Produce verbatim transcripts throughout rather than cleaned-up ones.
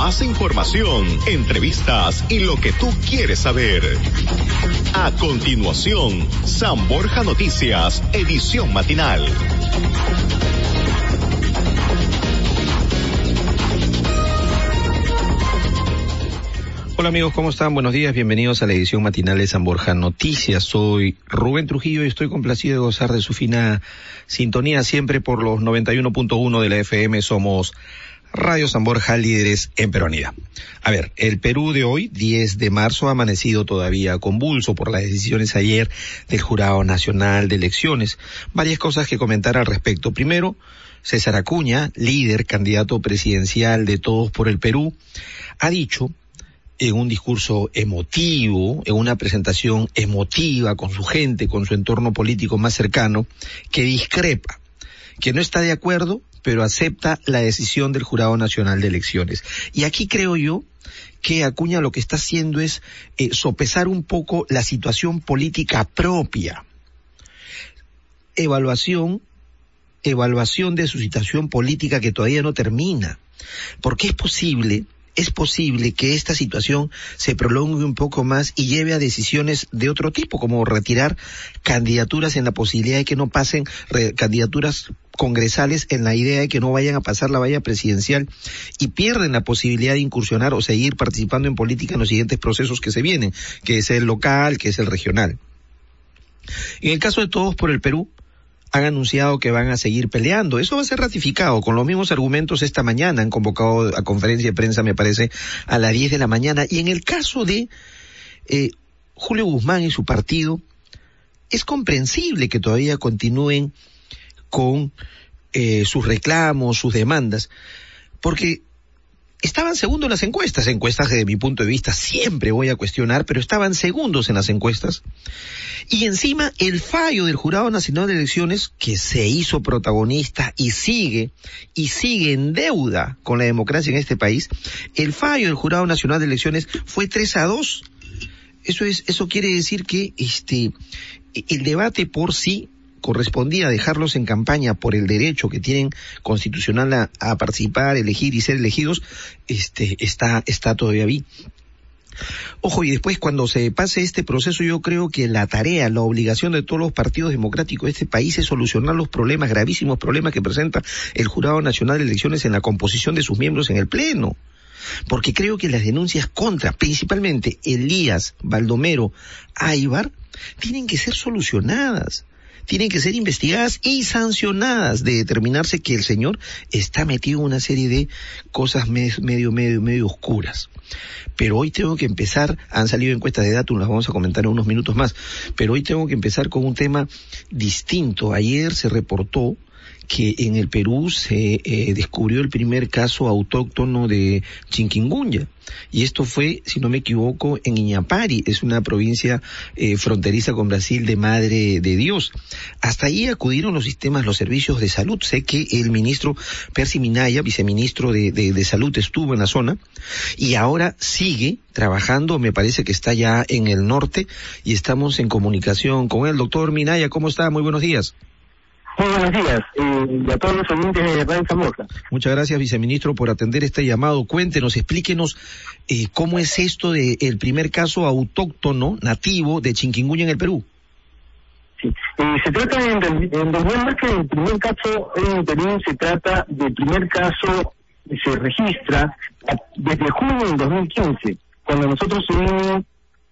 Más información, entrevistas y lo que tú quieres saber. A continuación, San Borja Noticias, edición matinal. Hola amigos, ¿cómo están? Buenos días, bienvenidos a la edición matinal de San Borja Noticias. Soy Rubén Trujillo y estoy complacido de gozar de su fina sintonía siempre por los noventa y uno punto uno de la F M. Somos Radio San Borja, líderes en peruanidad. A ver, el Perú de hoy, diez de marzo, ha amanecido todavía convulso por las decisiones ayer del Jurado Nacional de Elecciones. Varias cosas que comentar al respecto. Primero, César Acuña, líder candidato presidencial de Todos por el Perú, ha dicho en un discurso emotivo, en una presentación emotiva con su gente, con su entorno político más cercano, que discrepa, que no está de acuerdo, pero acepta la decisión del Jurado Nacional de Elecciones. Y aquí creo yo que Acuña lo que está haciendo es eh, sopesar un poco la situación política propia. Evaluación, evaluación de su situación política que todavía no termina. Porque es posible... Es posible que esta situación se prolongue un poco más y lleve a decisiones de otro tipo, como retirar candidaturas en la posibilidad de que no pasen re- candidaturas congresales, en la idea de que no vayan a pasar la valla presidencial y pierden la posibilidad de incursionar o seguir participando en política en los siguientes procesos que se vienen, que es el local, que es el regional. En el caso de Todos por el Perú, han anunciado que van a seguir peleando. Eso va a ser ratificado con los mismos argumentos esta mañana. Han convocado a conferencia de prensa, me parece, a las diez de la mañana. Y en el caso de eh, Julio Guzmán y su partido, es comprensible que todavía continúen con eh, sus reclamos, sus demandas, porque estaban segundos en las encuestas, encuestas que desde mi punto de vista siempre voy a cuestionar, pero estaban segundos en las encuestas. Y encima el fallo del Jurado Nacional de Elecciones, que se hizo protagonista y sigue, y sigue en deuda con la democracia en este país, el fallo del Jurado Nacional de Elecciones fue tres a dos. Eso es, eso quiere decir que este, el debate por sí correspondía dejarlos en campaña por el derecho que tienen constitucional a, a participar, elegir y ser elegidos, este, está, está todavía vivo. Ojo, y después cuando se pase este proceso, yo creo que la tarea, la obligación de todos los partidos democráticos de este país es solucionar los problemas, gravísimos problemas que presenta el Jurado Nacional de Elecciones en la composición de sus miembros en el Pleno. Porque creo que las denuncias contra, principalmente Elías Baldomero Aibar, tienen que ser solucionadas. Tienen que ser investigadas y sancionadas de determinarse que el señor está metido en una serie de cosas medio, medio, medio oscuras. Pero hoy tengo que empezar, han salido encuestas de Datum, las vamos a comentar en unos minutos más, pero hoy tengo que empezar con un tema distinto. Ayer se reportó que en el Perú se eh, descubrió el primer caso autóctono de Chikungunya. Y esto fue, si no me equivoco, en Iñapari, es una provincia eh, fronteriza con Brasil, de Madre de Dios. Hasta ahí acudieron los sistemas, los servicios de salud. Sé que el ministro Percy Minaya, viceministro de, de, de Salud, estuvo en la zona y ahora sigue trabajando, me parece que está ya en el norte, y estamos en comunicación con el doctor Minaya. ¿Cómo está? Muy buenos días. Muy buenos días, eh, y a todos los oyentes de Radio San Borja. Muchas gracias, viceministro, por atender este llamado. Cuéntenos, explíquenos eh, cómo es esto de el primer caso autóctono, nativo, de Chikungunya en el Perú. Sí, eh, se trata, en, en realidad, que el primer caso en el Perú se trata del primer caso que se registra desde junio del dos mil quince, cuando nosotros tuvimos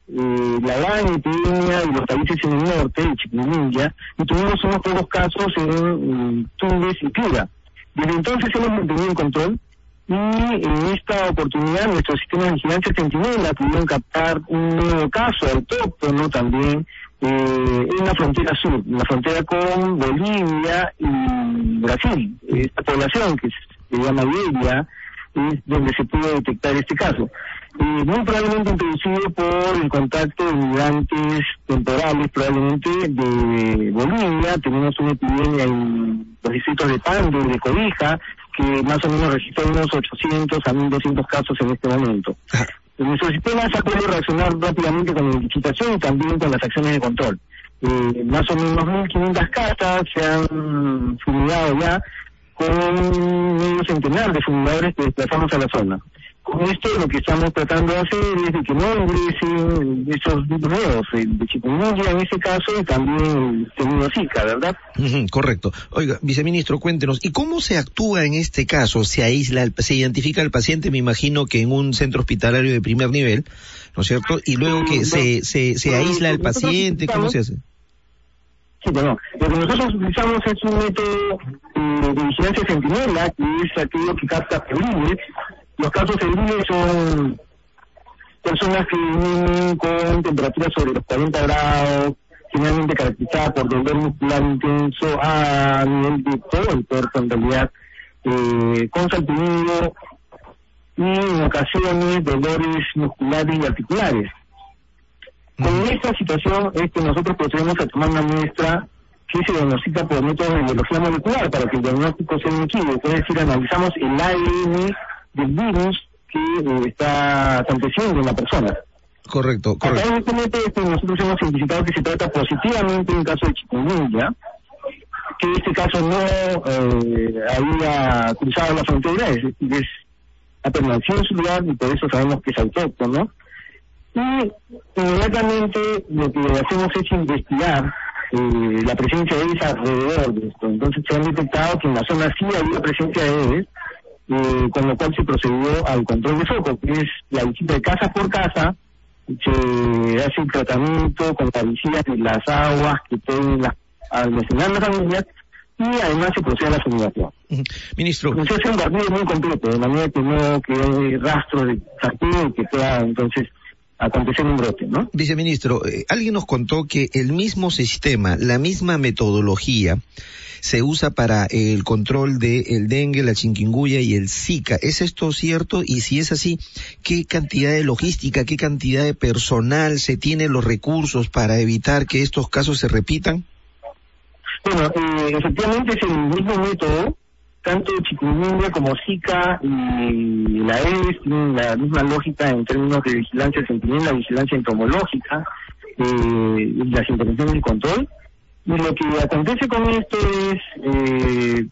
Eh, la gran epidemia de los países en el norte, de Chikungunya, y tuvimos unos pocos casos en eh, Tumbes y Piura. Desde entonces hemos mantenido el control, y en esta oportunidad nuestro sistema de vigilancia Centinela pudieron captar un nuevo caso autóctono también eh, en la frontera sur, en la frontera con Bolivia y Brasil. Esta población que se llama Vieja es donde se pudo detectar este caso. Eh, muy probablemente introducido por el contacto de migrantes temporales, probablemente de Bolivia. Tenemos una epidemia en los distritos de Pando y de Cobija, que más o menos registró unos ochocientos a mil doscientos casos en este momento. Nuestro sistema se ha podido reaccionar rápidamente con la licitación y también con las acciones de control. Eh, más o menos mil quinientas casas se han fumigado ya, con un centenar de fumigadores que desplazamos a la zona. Con esto lo que estamos tratando de hacer es de que no ingresen esos nuevos, el de Chikungunya en ese caso y también el de Zika, ¿verdad? Uh-huh, correcto. Oiga, viceministro, cuéntenos, ¿y cómo se actúa en este caso? ¿Se aísla, se identifica al paciente, me imagino que en un centro hospitalario de primer nivel, ¿no es cierto? Y luego que se, se, se aísla al paciente, ¿cómo se hace? Sí, bueno, lo que nosotros utilizamos es un método eh, de vigilancia centinela, que es aquello que capta febriles. Los casos febriles son personas que vienen con temperaturas sobre los cuarenta grados, generalmente caracterizadas por dolor muscular intenso a nivel de todo el cuerpo, en realidad, eh, con salpimiento y en ocasiones dolores musculares y articulares. Con esta situación es que nosotros procedemos a tomar una muestra que se diagnostica por método de biología molecular para que el diagnóstico sea inequívoco, es decir, analizamos el A D N del virus que eh, está aconteciendo en la persona. Correcto, correcto. Acá en este método nosotros hemos identificado que se trata positivamente de un caso de chikungunya, que en este caso no eh, había cruzado la frontera, es decir, ha permanecido en su lugar y por eso sabemos que es autóctono. Y inmediatamente lo que hacemos es investigar eh, la presencia de ellos alrededor de esto. Entonces se han detectado que en la zona sí había presencia de ellos, eh, con lo cual se procedió al control de foco, que es la visita de casa por casa, se hace un tratamiento con la visita de las aguas que tienen las almacenadas las familias, y además se procede a la fumigación. Uh-huh. Ministro. Entonces es un barniz muy completo, de manera que no quede rastro de sartén que pueda entonces aconteció un brote, ¿no? Viceministro, eh, alguien nos contó que el mismo sistema, la misma metodología, se usa para eh, el control de el dengue, la chikungunya y el Zika. ¿Es esto cierto? Y si es así, ¿qué cantidad de logística, qué cantidad de personal se tiene, los recursos para evitar que estos casos se repitan? Bueno, eh, efectivamente es el mismo método, tanto chikungunya como Zika y la E D S tienen la misma lógica en términos de vigilancia centinela, vigilancia entomológica, eh, las intervenciones de control. Y lo que acontece con esto es eh,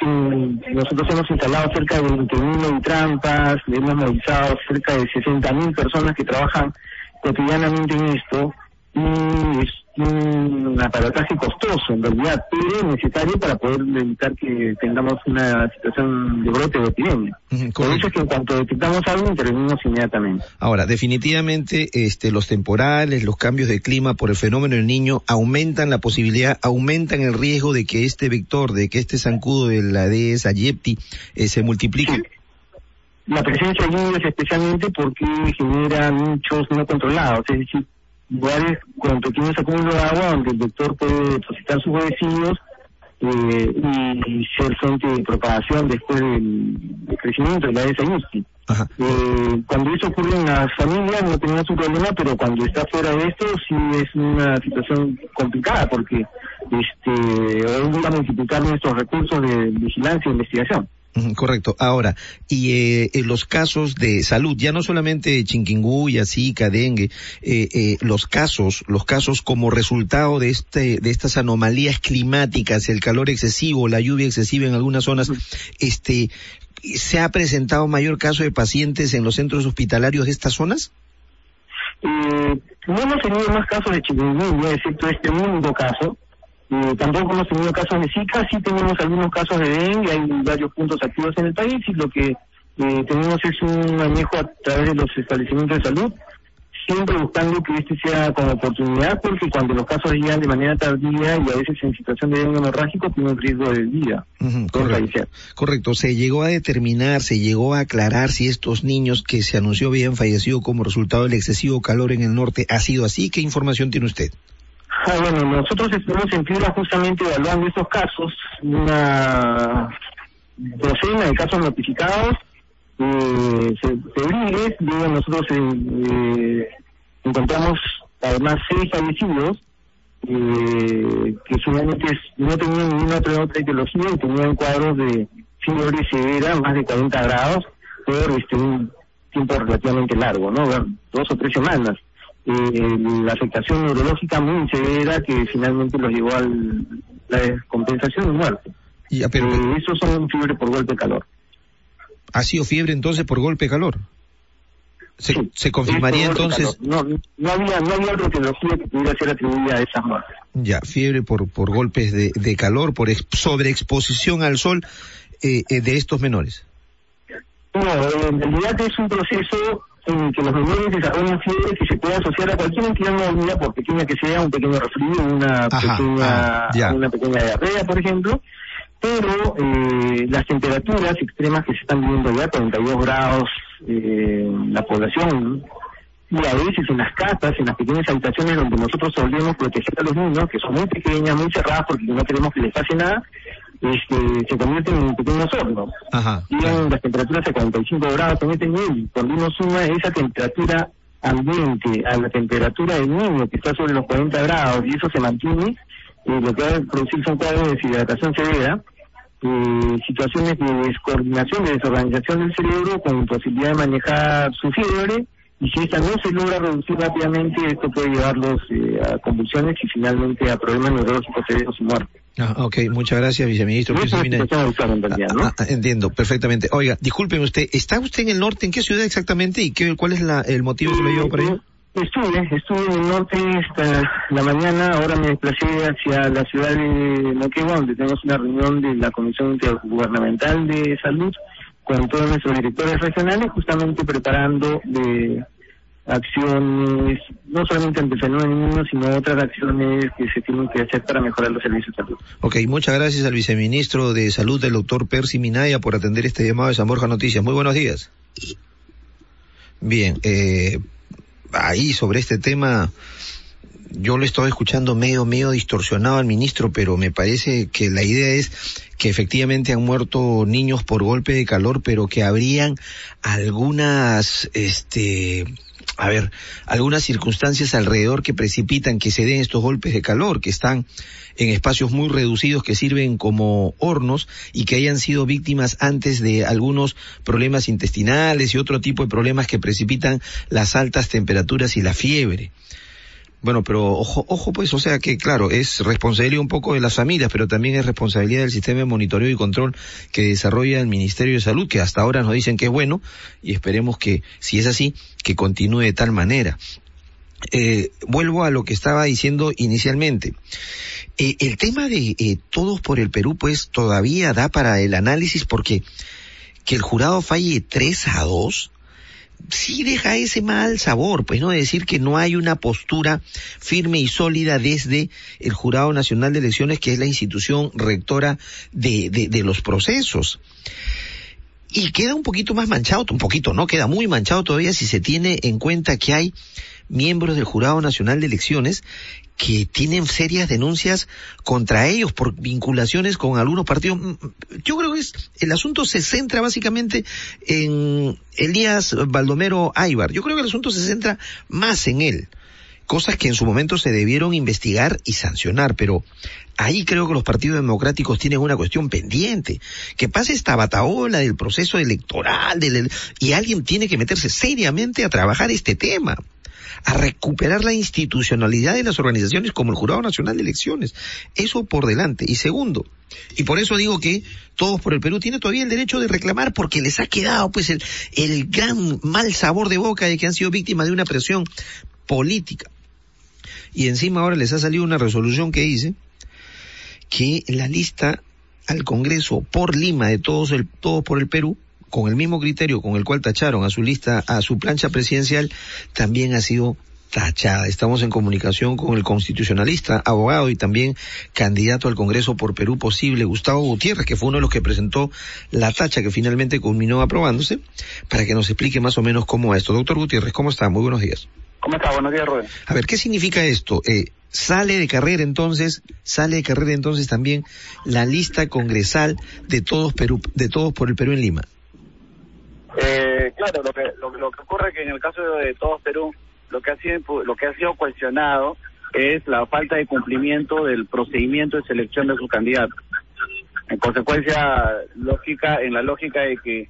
que nosotros hemos instalado cerca de veinte mil trampas, hemos movilizado cerca de sesenta mil personas que trabajan cotidianamente en esto, y es un aparataje costoso en realidad, pero necesario para poder evitar que tengamos una situación de brote o epidemia. Uh-huh, por eso es que en cuanto detectamos algo intervenimos inmediatamente. Ahora, definitivamente este, los temporales, los cambios de clima por el fenómeno del Niño aumentan la posibilidad, aumentan el riesgo de que este vector, de que este zancudo de la dehesa yepti eh, se multiplique. Sí. La presencia de lluvias especialmente porque genera nichos no controlados, es decir, lugares con pequeños acúmulos de agua donde el vector puede depositar sus huevecillos eh, y ser fuente de propagación después del, del crecimiento de la desayusti. Eh, cuando eso ocurre en las familias no tenemos un problema, pero cuando está fuera de esto sí es una situación complicada porque este vamos a multiplicar nuestros recursos de vigilancia e investigación. Correcto. Ahora, y eh, en los casos de salud, ya no solamente chikungunya, Zika, dengue, eh, eh, los casos, los casos como resultado de este, de estas anomalías climáticas, el calor excesivo, la lluvia excesiva en algunas zonas, este, ¿se ha presentado mayor caso de pacientes en los centros hospitalarios de estas zonas? Eh, no hemos tenido más casos de chikungunya, excepto este único caso. Eh, tampoco hemos tenido casos de Zika, sí tenemos algunos casos de dengue, hay varios puntos activos en el país y lo que eh, tenemos es un manejo a través de los establecimientos de salud, siempre buscando que este sea con oportunidad, porque cuando los casos llegan de manera tardía y a veces en situación de dengue hemorrágico tiene un riesgo de vida. Uh-huh, correcto. Correcto, se llegó a determinar, se llegó a aclarar si estos niños que se anunció habían fallecido como resultado del excesivo calor en el norte ha sido así. ¿Qué información tiene usted? Ah, bueno, nosotros estamos en fila justamente evaluando estos casos, una docena de casos notificados, eh, febriles, luego nosotros eh, encontramos además seis fallecidos, eh, que solamente no tenían ninguna otra etiología y tenían cuadros de fiebre severa, más de cuarenta grados, por este, un tiempo relativamente largo, ¿no? Dos o tres semanas. Eh, la afectación neurológica muy severa que finalmente los llevó a la descompensación de muerte. Ya, pero eh, esos son fiebre por golpe de calor. ¿Ha sido fiebre entonces por golpe de calor? ¿Se, sí. ¿se confirmaría no, entonces? No, no había no había otra tecnología que pudiera ser atribuida a esas muertes. Ya, fiebre por por golpes de, de calor, por ex, sobreexposición al sol eh, eh, de estos menores. No, en realidad es un proceso en que los menores desarrollan fiebre que se puede asociar a cualquier entidad mórbida, por pequeña que sea, un pequeño resfrío, una Ajá, pequeña ah, una pequeña diarrea, por ejemplo. Pero eh, las temperaturas extremas que se están viviendo ya, cuarenta y dos grados eh, en la población, y a veces en las casas, en las pequeñas habitaciones donde nosotros solemos proteger a los niños, que son muy pequeñas, muy cerradas, porque no queremos que les pase nada, este, se convierten en pequeños hornos. Tienen las temperaturas a cuarenta y cinco grados, también y cuando uno suma esa temperatura ambiente a la temperatura del niño, que está sobre los cuarenta grados, y eso se mantiene, Eh, lo que va a producir son cuadros de deshidratación severa, eh, situaciones de descoordinación, de desorganización del cerebro con imposibilidad de manejar su fiebre, y si esta no se logra reducir rápidamente, esto puede llevarlos eh, a convulsiones y finalmente a problemas neurológicos severos y muerte. Ah, ok, muchas gracias, viceministro. No Mina... en realidad, ¿no? ah, ah, entiendo perfectamente. Oiga, disculpen usted, ¿está usted en el norte? ¿En qué ciudad exactamente? ¿Y qué, cuál es la, el motivo que lo llevó para allá? Estuve, estuve en el norte hasta la mañana, ahora me desplacé hacia la ciudad de Moquegua, donde tenemos una reunión de la Comisión Intergubernamental de Salud con todos nuestros directores regionales, justamente preparando de acciones, no solamente ante el fenómeno, sino otras acciones que se tienen que hacer para mejorar los servicios de salud. Ok, muchas gracias al viceministro de Salud, el doctor Percy Minaya, por atender este llamado de San Borja Noticias. Muy buenos días. Bien, eh... ahí sobre este tema yo lo estoy escuchando medio medio distorsionado al ministro, pero me parece que la idea es que efectivamente han muerto niños por golpe de calor, pero que habrían algunas este a ver, algunas circunstancias alrededor que precipitan que se den estos golpes de calor, que están en espacios muy reducidos que sirven como hornos y que hayan sido víctimas antes de algunos problemas intestinales y otro tipo de problemas que precipitan las altas temperaturas y la fiebre. Bueno, pero ojo, ojo pues, o sea que claro, es responsabilidad un poco de las familias, pero también es responsabilidad del sistema de monitoreo y control que desarrolla el Ministerio de Salud, que hasta ahora nos dicen que es bueno, y esperemos que, si es así, que continúe de tal manera. Eh, vuelvo a lo que estaba diciendo inicialmente. Eh, el tema de eh, Todos por el Perú, pues, todavía da para el análisis, porque que el jurado falle tres a dos... sí deja ese mal sabor, pues, ¿no? De decir que no hay una postura firme y sólida desde el Jurado Nacional de Elecciones, que es la institución rectora de, de, de los procesos. Y queda un poquito más manchado, un poquito, ¿no? Queda muy manchado todavía si se tiene en cuenta que hay miembros del Jurado Nacional de Elecciones que tienen serias denuncias contra ellos por vinculaciones con algunos partidos. Yo creo que es, el asunto se centra básicamente en Elías Baldomero Aibar. Yo creo que el asunto se centra más en él. Cosas que en su momento se debieron investigar y sancionar, pero ahí creo que los partidos democráticos tienen una cuestión pendiente. Que pase esta batahola del proceso electoral del, y alguien tiene que meterse seriamente a trabajar este tema, a recuperar la institucionalidad de las organizaciones como el Jurado Nacional de Elecciones. Eso por delante. Y segundo, y por eso digo que Todos por el Perú tiene todavía el derecho de reclamar, porque les ha quedado pues el, el gran mal sabor de boca de que han sido víctimas de una presión política. Y encima ahora les ha salido una resolución que dice que la lista al Congreso por Lima de Todos, el, Todos por el Perú, con el mismo criterio con el cual tacharon a su lista, a su plancha presidencial, también ha sido tachada. Estamos en comunicación con el constitucionalista, abogado y también candidato al Congreso por Perú Posible, Gustavo Gutiérrez, que fue uno de los que presentó la tacha que finalmente culminó aprobándose, para que nos explique más o menos cómo es esto. Doctor Gutiérrez, ¿cómo está? Muy buenos días. ¿Cómo está? Buenos días, Rubén. A ver, ¿qué significa esto? Eh, sale de carrera entonces, sale de carrera entonces también la lista congresal de Todos Perú, de Todos por el Perú en Lima. Eh, claro, lo que, lo, lo que ocurre es que en el caso de Todos Perú, lo que ha sido, lo que ha sido cuestionado es la falta de cumplimiento del procedimiento de selección de sus candidatos. En consecuencia lógica, en la lógica de que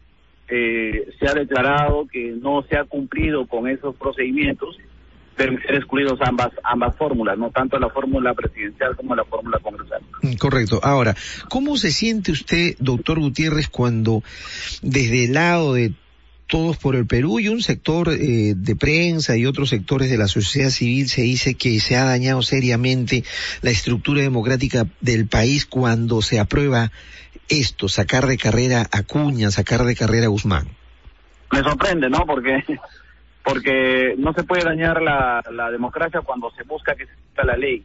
eh, se ha declarado que no se ha cumplido con esos procedimientos, deben ser excluidos ambas ambas fórmulas, no tanto la fórmula presidencial como la fórmula congresal. Correcto. Ahora, ¿cómo se siente usted, doctor Gutiérrez, cuando desde el lado de Todos por el Perú y un sector eh, de prensa y otros sectores de la sociedad civil se dice que se ha dañado seriamente la estructura democrática del país cuando se aprueba esto, sacar de carrera a Acuña, sacar de carrera a Guzmán. Me sorprende, ¿no? Porque porque no se puede dañar la, la democracia cuando se busca que se cumpla la ley.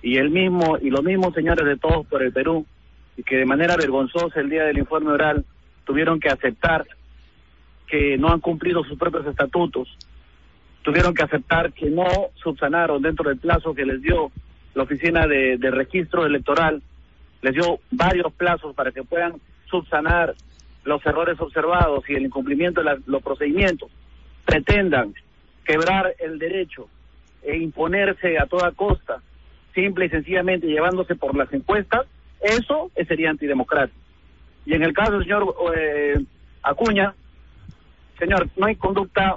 Y el mismo y los mismos señores de Todos por el Perú, que de manera vergonzosa el día del informe oral tuvieron que aceptar que no han cumplido sus propios estatutos, tuvieron que aceptar que no subsanaron dentro del plazo que les dio la oficina de, de registro electoral, les dio varios plazos para que puedan subsanar los errores observados y el incumplimiento de la, los procedimientos, pretendan quebrar el derecho e imponerse a toda costa, simple y sencillamente llevándose por las encuestas, eso sería antidemocrático. Y en el caso del señor eh, Acuña, señor, no hay conducta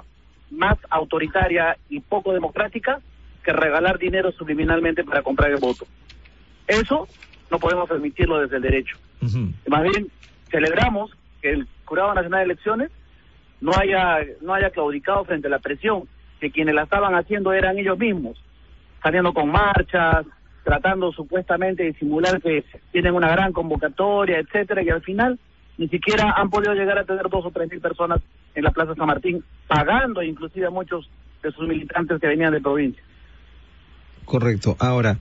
más autoritaria y poco democrática que regalar dinero subliminalmente para comprar el voto. Eso no podemos permitirlo desde el derecho. Uh-huh. Más bien, celebramos que el Jurado Nacional de Elecciones no haya no haya claudicado frente a la presión, que quienes la estaban haciendo eran ellos mismos, saliendo con marchas, tratando supuestamente de simular que tienen una gran convocatoria, etcétera, y al final ni siquiera han podido llegar a tener dos o tres mil personas en la Plaza San Martín, pagando inclusive a muchos de sus militantes que venían de provincia. Correcto. Ahora,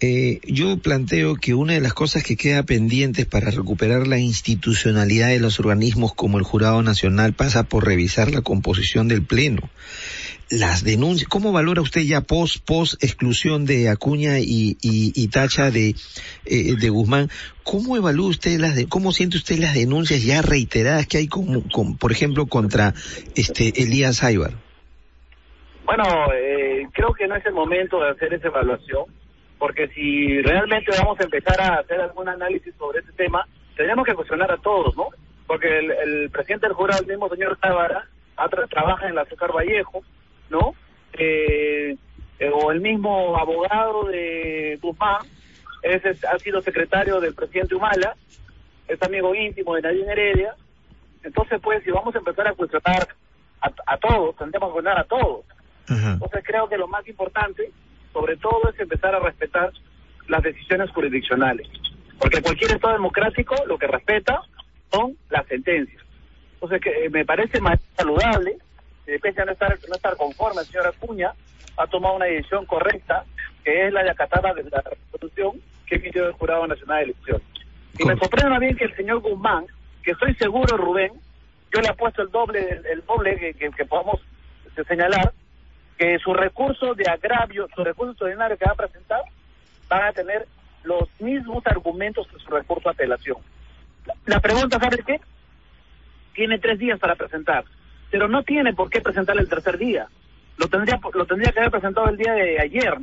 eh, yo planteo que una de las cosas que queda pendientes para recuperar la institucionalidad de los organismos como el Jurado Nacional pasa por revisar la composición del Pleno. Las denuncias, ¿cómo valora usted ya pos, pos exclusión de Acuña y, y, y tacha de, eh, de Guzmán? ¿Cómo evalúa usted las, de, cómo siente usted las denuncias ya reiteradas que hay con, con por ejemplo, contra este Elías Aibar? Bueno, eh, creo que no es el momento de hacer esa evaluación, porque si realmente vamos a empezar a hacer algún análisis sobre ese tema, tenemos que cuestionar a todos, ¿no? Porque el, el presidente del jurado, el mismo señor Tábara, tra- trabaja en la Azúcar Vallejo, ¿no? Eh, eh, o el mismo abogado de Guzmán es, es, ha sido secretario del presidente Humala, es amigo íntimo de Nadine Heredia. Entonces, pues, si vamos a empezar a cuestionar a, a todos, tendremos que cuestionar a todos. Uh-huh. Entonces, creo que lo más importante, sobre todo, es empezar a respetar las decisiones jurisdiccionales. Porque cualquier Estado democrático lo que respeta son las sentencias. Entonces, que, eh, me parece más saludable. Pese a no estar, no estar conforme, el señor Acuña ha tomado una decisión correcta, que es la de acatar la, la resolución que emitió el Jurado Nacional de Elecciones. Y me sorprende también que el señor Guzmán, que estoy seguro, Rubén, yo le apuesto el doble el, el doble que, que, que podamos señalar, que sus recursos de agravio, sus recursos extraordinarios que va a presentar, van a tener los mismos argumentos que su recurso de apelación. La, la pregunta, ¿sabe qué? Tiene tres días para presentar, pero no tiene por qué presentar el tercer día. Lo tendría lo tendría que haber presentado el día de ayer,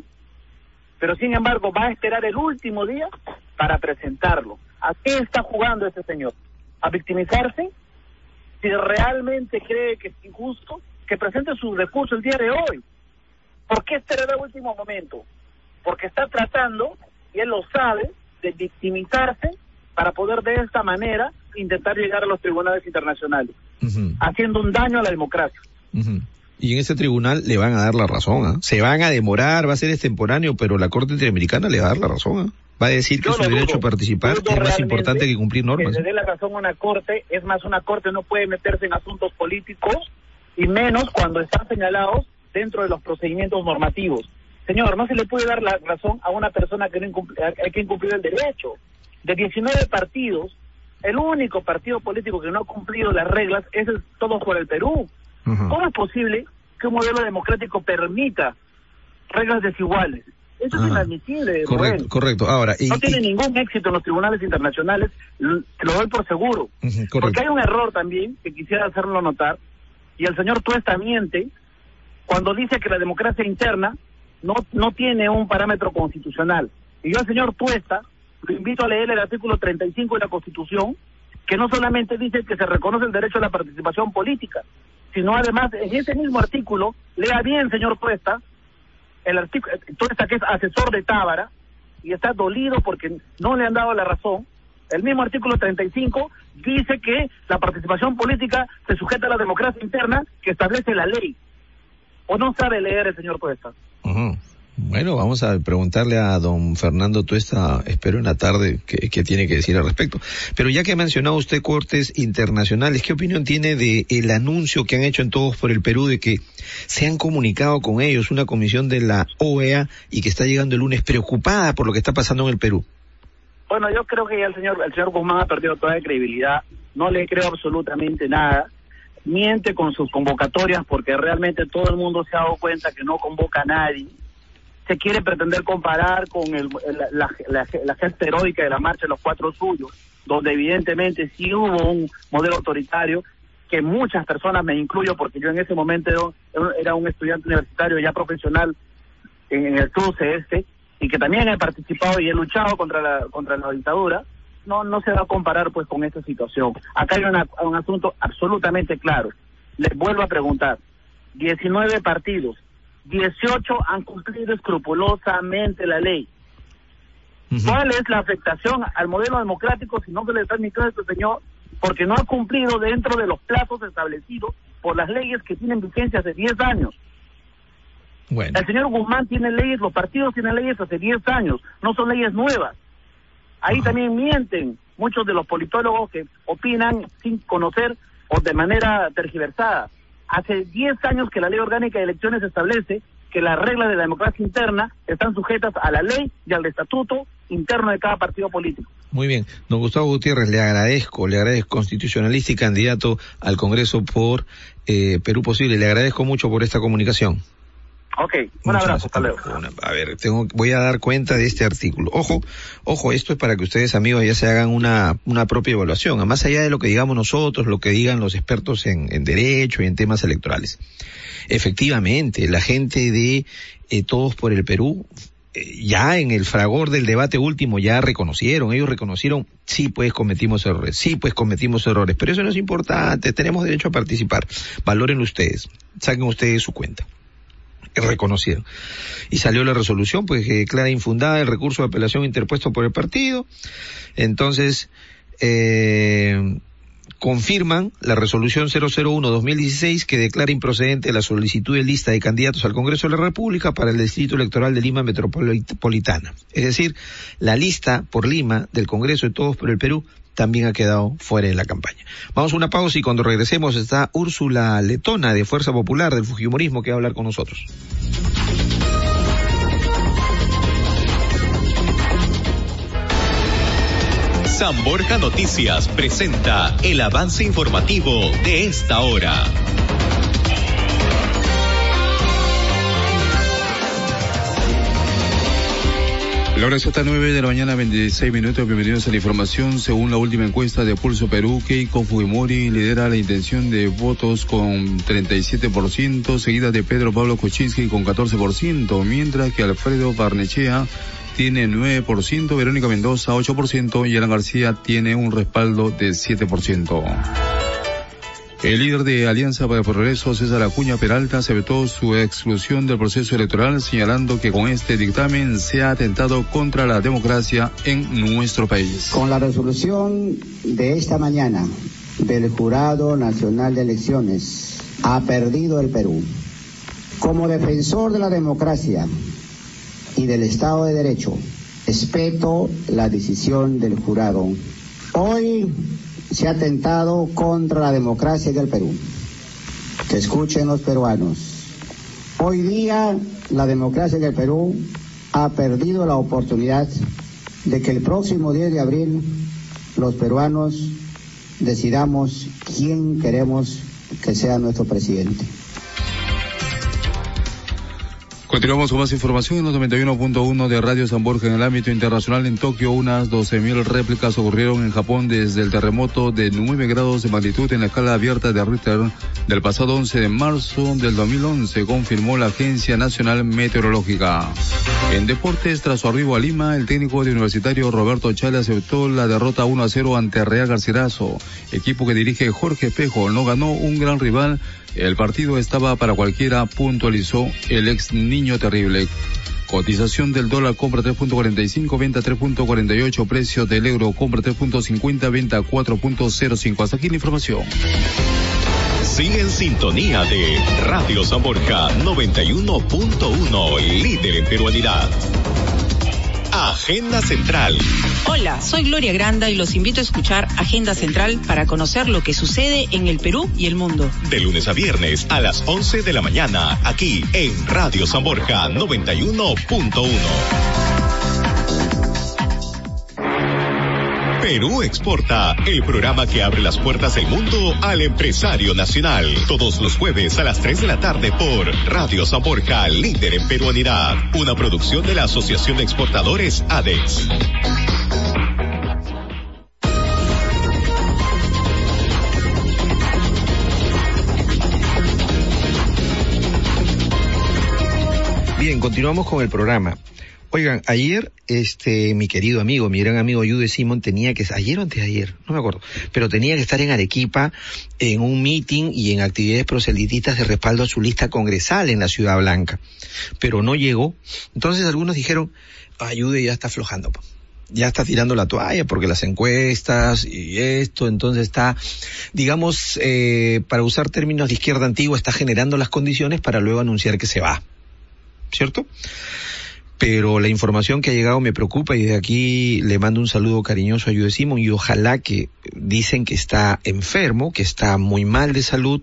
pero sin embargo va a esperar el último día para presentarlo. ¿A qué está jugando este señor? ¿A victimizarse? Si realmente cree que es injusto, que presente su recurso el día de hoy. ¿Por qué esperar al último momento? Porque está tratando, y él lo sabe, de victimizarse para poder de esta manera intentar llegar a los tribunales internacionales. Uh-huh. Haciendo un daño a la democracia. Uh-huh. Y en ese tribunal le van a dar la razón, ¿eh? Se van a demorar, va a ser extemporáneo, pero la Corte Interamericana le va a dar la razón, ¿eh? Va a decir yo que su derecho a participar es más importante que cumplir normas. Que le dé la razón a una corte, es más, una corte no puede meterse en asuntos políticos, y menos cuando están señalados dentro de los procedimientos normativos. Señor, no se le puede dar la razón a una persona que no incumple, hay que incumplir el derecho. De diecinueve partidos, el único partido político que no ha cumplido las reglas es el Todos por el Perú. Uh-huh. ¿Cómo es posible que un modelo democrático permita reglas desiguales? Eso uh-huh. es inadmisible. Correcto, bueno. correcto. Ahora, y, no tiene y... ningún éxito en los tribunales internacionales, lo, lo doy por seguro. Uh-huh, porque hay un error también que quisiera hacerlo notar, y el señor Tuesta miente cuando dice que la democracia interna no, no tiene un parámetro constitucional. Y yo al señor Tuesta lo invito a leer el artículo treinta y cinco de la Constitución, que no solamente dice que se reconoce el derecho a la participación política, sino además en ese mismo artículo, lea bien, señor Tuesta, el artículo Tuesta, que es asesor de Tábara, y está dolido porque no le han dado la razón, El mismo artículo treinta y cinco dice que la participación política se sujeta a la democracia interna que establece la ley. ¿O no sabe leer el señor Tuesta? Uh-huh. Bueno, vamos a preguntarle a don Fernando Tuesta, espero en la tarde, qué, qué tiene que decir al respecto. Pero ya que ha mencionado usted cortes internacionales, ¿qué opinión tiene de el anuncio que han hecho en Todos por el Perú de que se han comunicado con ellos una comisión de la O E A y que está llegando el lunes preocupada por lo que está pasando en el Perú? Bueno, yo creo que ya el señor, el señor Guzmán ha perdido toda la credibilidad, no le creo absolutamente nada, miente con sus convocatorias porque realmente todo el mundo se ha dado cuenta que no convoca a nadie, se quiere pretender comparar con el, la, la, la, la gesta heroica de la marcha de los cuatro suyos, donde evidentemente sí hubo un modelo autoritario, que muchas personas, me incluyo porque yo en ese momento era un estudiante universitario ya profesional en, en el C U C S, y que también he participado y he luchado contra la contra la dictadura, no no se va a comparar pues con esta situación. Acá hay una, un asunto absolutamente claro. Les vuelvo a preguntar, diecinueve partidos, dieciocho han cumplido escrupulosamente la ley. Uh-huh. ¿Cuál es la afectación al modelo democrático si no se le está admitiendo a este señor? Porque no ha cumplido dentro de los plazos establecidos por las leyes que tienen vigencia hace diez años. Bueno. El señor Guzmán tiene leyes, los partidos tienen leyes hace diez años, no son leyes nuevas. Ahí uh-huh. también mienten muchos de los politólogos que opinan sin conocer o de manera tergiversada. Hace diez años que la Ley Orgánica de Elecciones establece que las reglas de la democracia interna están sujetas a la ley y al estatuto interno de cada partido político. Muy bien. Don Gustavo Gutiérrez, le agradezco, le agradezco, constitucionalista y candidato al Congreso por eh, Perú Posible. Le agradezco mucho por esta comunicación. Ok, un abrazo, hasta luego. A ver, tengo, voy a dar cuenta de este artículo. Ojo, ojo, esto es para que ustedes, amigos, ya se hagan una, una propia evaluación, más allá de lo que digamos nosotros, lo que digan los expertos en, en derecho y en temas electorales. Efectivamente, la gente de eh, Todos por el Perú, eh, ya en el fragor del debate último, ya reconocieron, ellos reconocieron, sí, pues cometimos errores, sí, pues cometimos errores, pero eso no es importante, tenemos derecho a participar. Valórenlo ustedes, saquen ustedes su cuenta. Reconocieron. Y salió la resolución, pues, que declara infundada el recurso de apelación interpuesto por el partido. Entonces, eh, confirman la resolución cero cero uno dos mil dieciséis que declara improcedente la solicitud de lista de candidatos al Congreso de la República para el Distrito Electoral de Lima Metropolitana. Es decir, la lista por Lima del Congreso de Todos por el Perú también ha quedado fuera de la campaña. Vamos a una pausa y cuando regresemos está Úrsula Letona de Fuerza Popular del Fujimorismo que va a hablar con nosotros. San Borja Noticias presenta el avance informativo de esta hora. La hora es hasta nueve de la mañana, veintiséis minutos. Bienvenidos a la información. Según la última encuesta de Pulso Perú, Keiko Fujimori lidera la intención de votos con treinta y siete por ciento, seguida de Pedro Pablo Kuczynski con catorce por ciento, mientras que Alfredo Barnechea tiene nueve por ciento, Verónica Mendoza ocho por ciento y Alan García tiene un respaldo de siete por ciento. El líder de Alianza para el Progreso, César Acuña Peralta, aceptó su exclusión del proceso electoral, señalando que con este dictamen se ha atentado contra la democracia en nuestro país. Con la resolución de esta mañana del Jurado Nacional de Elecciones, ha perdido el Perú. Como defensor de la democracia y del Estado de Derecho, respeto la decisión del jurado. Hoy se ha atentado contra la democracia del Perú. Que escuchen los peruanos. Hoy día la democracia del Perú ha perdido la oportunidad de que el próximo diez de abril los peruanos decidamos quién queremos que sea nuestro presidente. Continuamos con más información en los noventa y uno punto uno de Radio San Borja. En el ámbito internacional, en Tokio, unas doce mil réplicas ocurrieron en Japón desde el terremoto de nueve grados de magnitud en la escala abierta de Richter del pasado once de marzo del dos mil once, confirmó la Agencia Nacional Meteorológica. En deportes, tras su arribo a Lima, el técnico de Universitario Roberto Chale aceptó la derrota uno a cero ante Real Garcilaso, equipo que dirige Jorge Espejo. No ganó un gran rival. El partido estaba para cualquiera, puntualizó el ex niño terrible. Cotización del dólar, compra tres punto cuarenta y cinco, venta tres punto cuarenta y ocho, precio del euro, compra tres punto cincuenta, venta cuatro punto cero cinco. Hasta aquí la información. Sigue en sintonía de Radio San Borja noventa y uno punto uno, líder en peruanidad. Agenda Central. Hola, soy Gloria Granda y los invito a escuchar Agenda Central para conocer lo que sucede en el Perú y el mundo. De lunes a viernes a las once de la mañana, aquí en Radio San Borja noventa y uno punto uno. Perú Exporta, el programa que abre las puertas del mundo al empresario nacional. Todos los jueves a las tres de la tarde por Radio San Borja, líder en peruanidad. Una producción de la Asociación de Exportadores ADEX. Bien, continuamos con el programa. Oigan, ayer, este, mi querido amigo, mi gran amigo Yehude Simon tenía que, ayer o antes de ayer, no me acuerdo, pero tenía que estar en Arequipa en un meeting y en actividades proselitistas de respaldo a su lista congresal en la Ciudad Blanca, pero no llegó. Entonces algunos dijeron, Yehude ya está aflojando, ya está tirando la toalla porque las encuestas y esto, entonces está, digamos, eh, para usar términos de izquierda antigua, está generando las condiciones para luego anunciar que se va, ¿cierto? Pero la información que ha llegado me preocupa y desde aquí le mando un saludo cariñoso a Yehude Simon y ojalá que, dicen que está enfermo, que está muy mal de salud.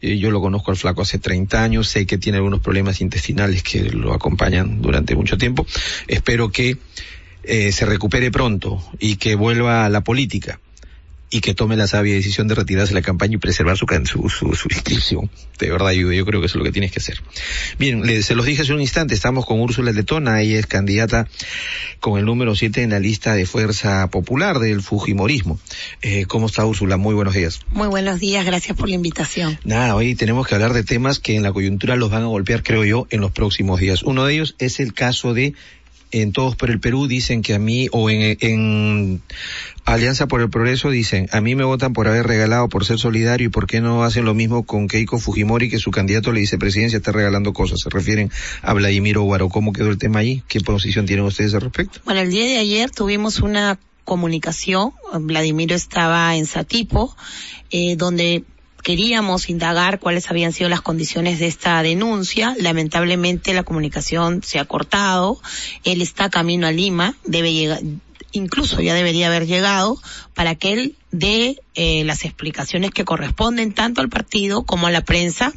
Eh, yo lo conozco al flaco hace treinta años, sé que tiene algunos problemas intestinales que lo acompañan durante mucho tiempo. Espero que eh, se recupere pronto y que vuelva a la política y que tome la sabia decisión de retirarse de la campaña y preservar su, su, su, su inscripción. De verdad, yo, yo creo que eso es lo que tienes que hacer. Bien, les, se los dije hace un instante, estamos con Úrsula Letona, ella es candidata con el número siete en la lista de Fuerza Popular del Fujimorismo. Eh, ¿Cómo está Úrsula? Muy buenos días. Muy buenos días, gracias por la invitación. Nada, hoy tenemos que hablar de temas que en la coyuntura los van a golpear, creo yo, en los próximos días. Uno de ellos es el caso de en Todos por el Perú dicen que a mí, o en, en Alianza por el Progreso dicen, a mí me votan por haber regalado, por ser solidario, y por qué no hacen lo mismo con Keiko Fujimori, que su candidato a la vicepresidencia está regalando cosas. Se refieren a Vladimiro Huaroc. ¿Cómo quedó el tema ahí? ¿Qué posición tienen ustedes al respecto? Bueno, el día de ayer tuvimos una comunicación, Vladimiro estaba en Satipo, eh, donde queríamos indagar cuáles habían sido las condiciones de esta denuncia. Lamentablemente la comunicación se ha cortado. Él está camino a Lima, debe llegar, incluso ya debería haber llegado para que él dé eh, las explicaciones que corresponden tanto al partido como a la prensa.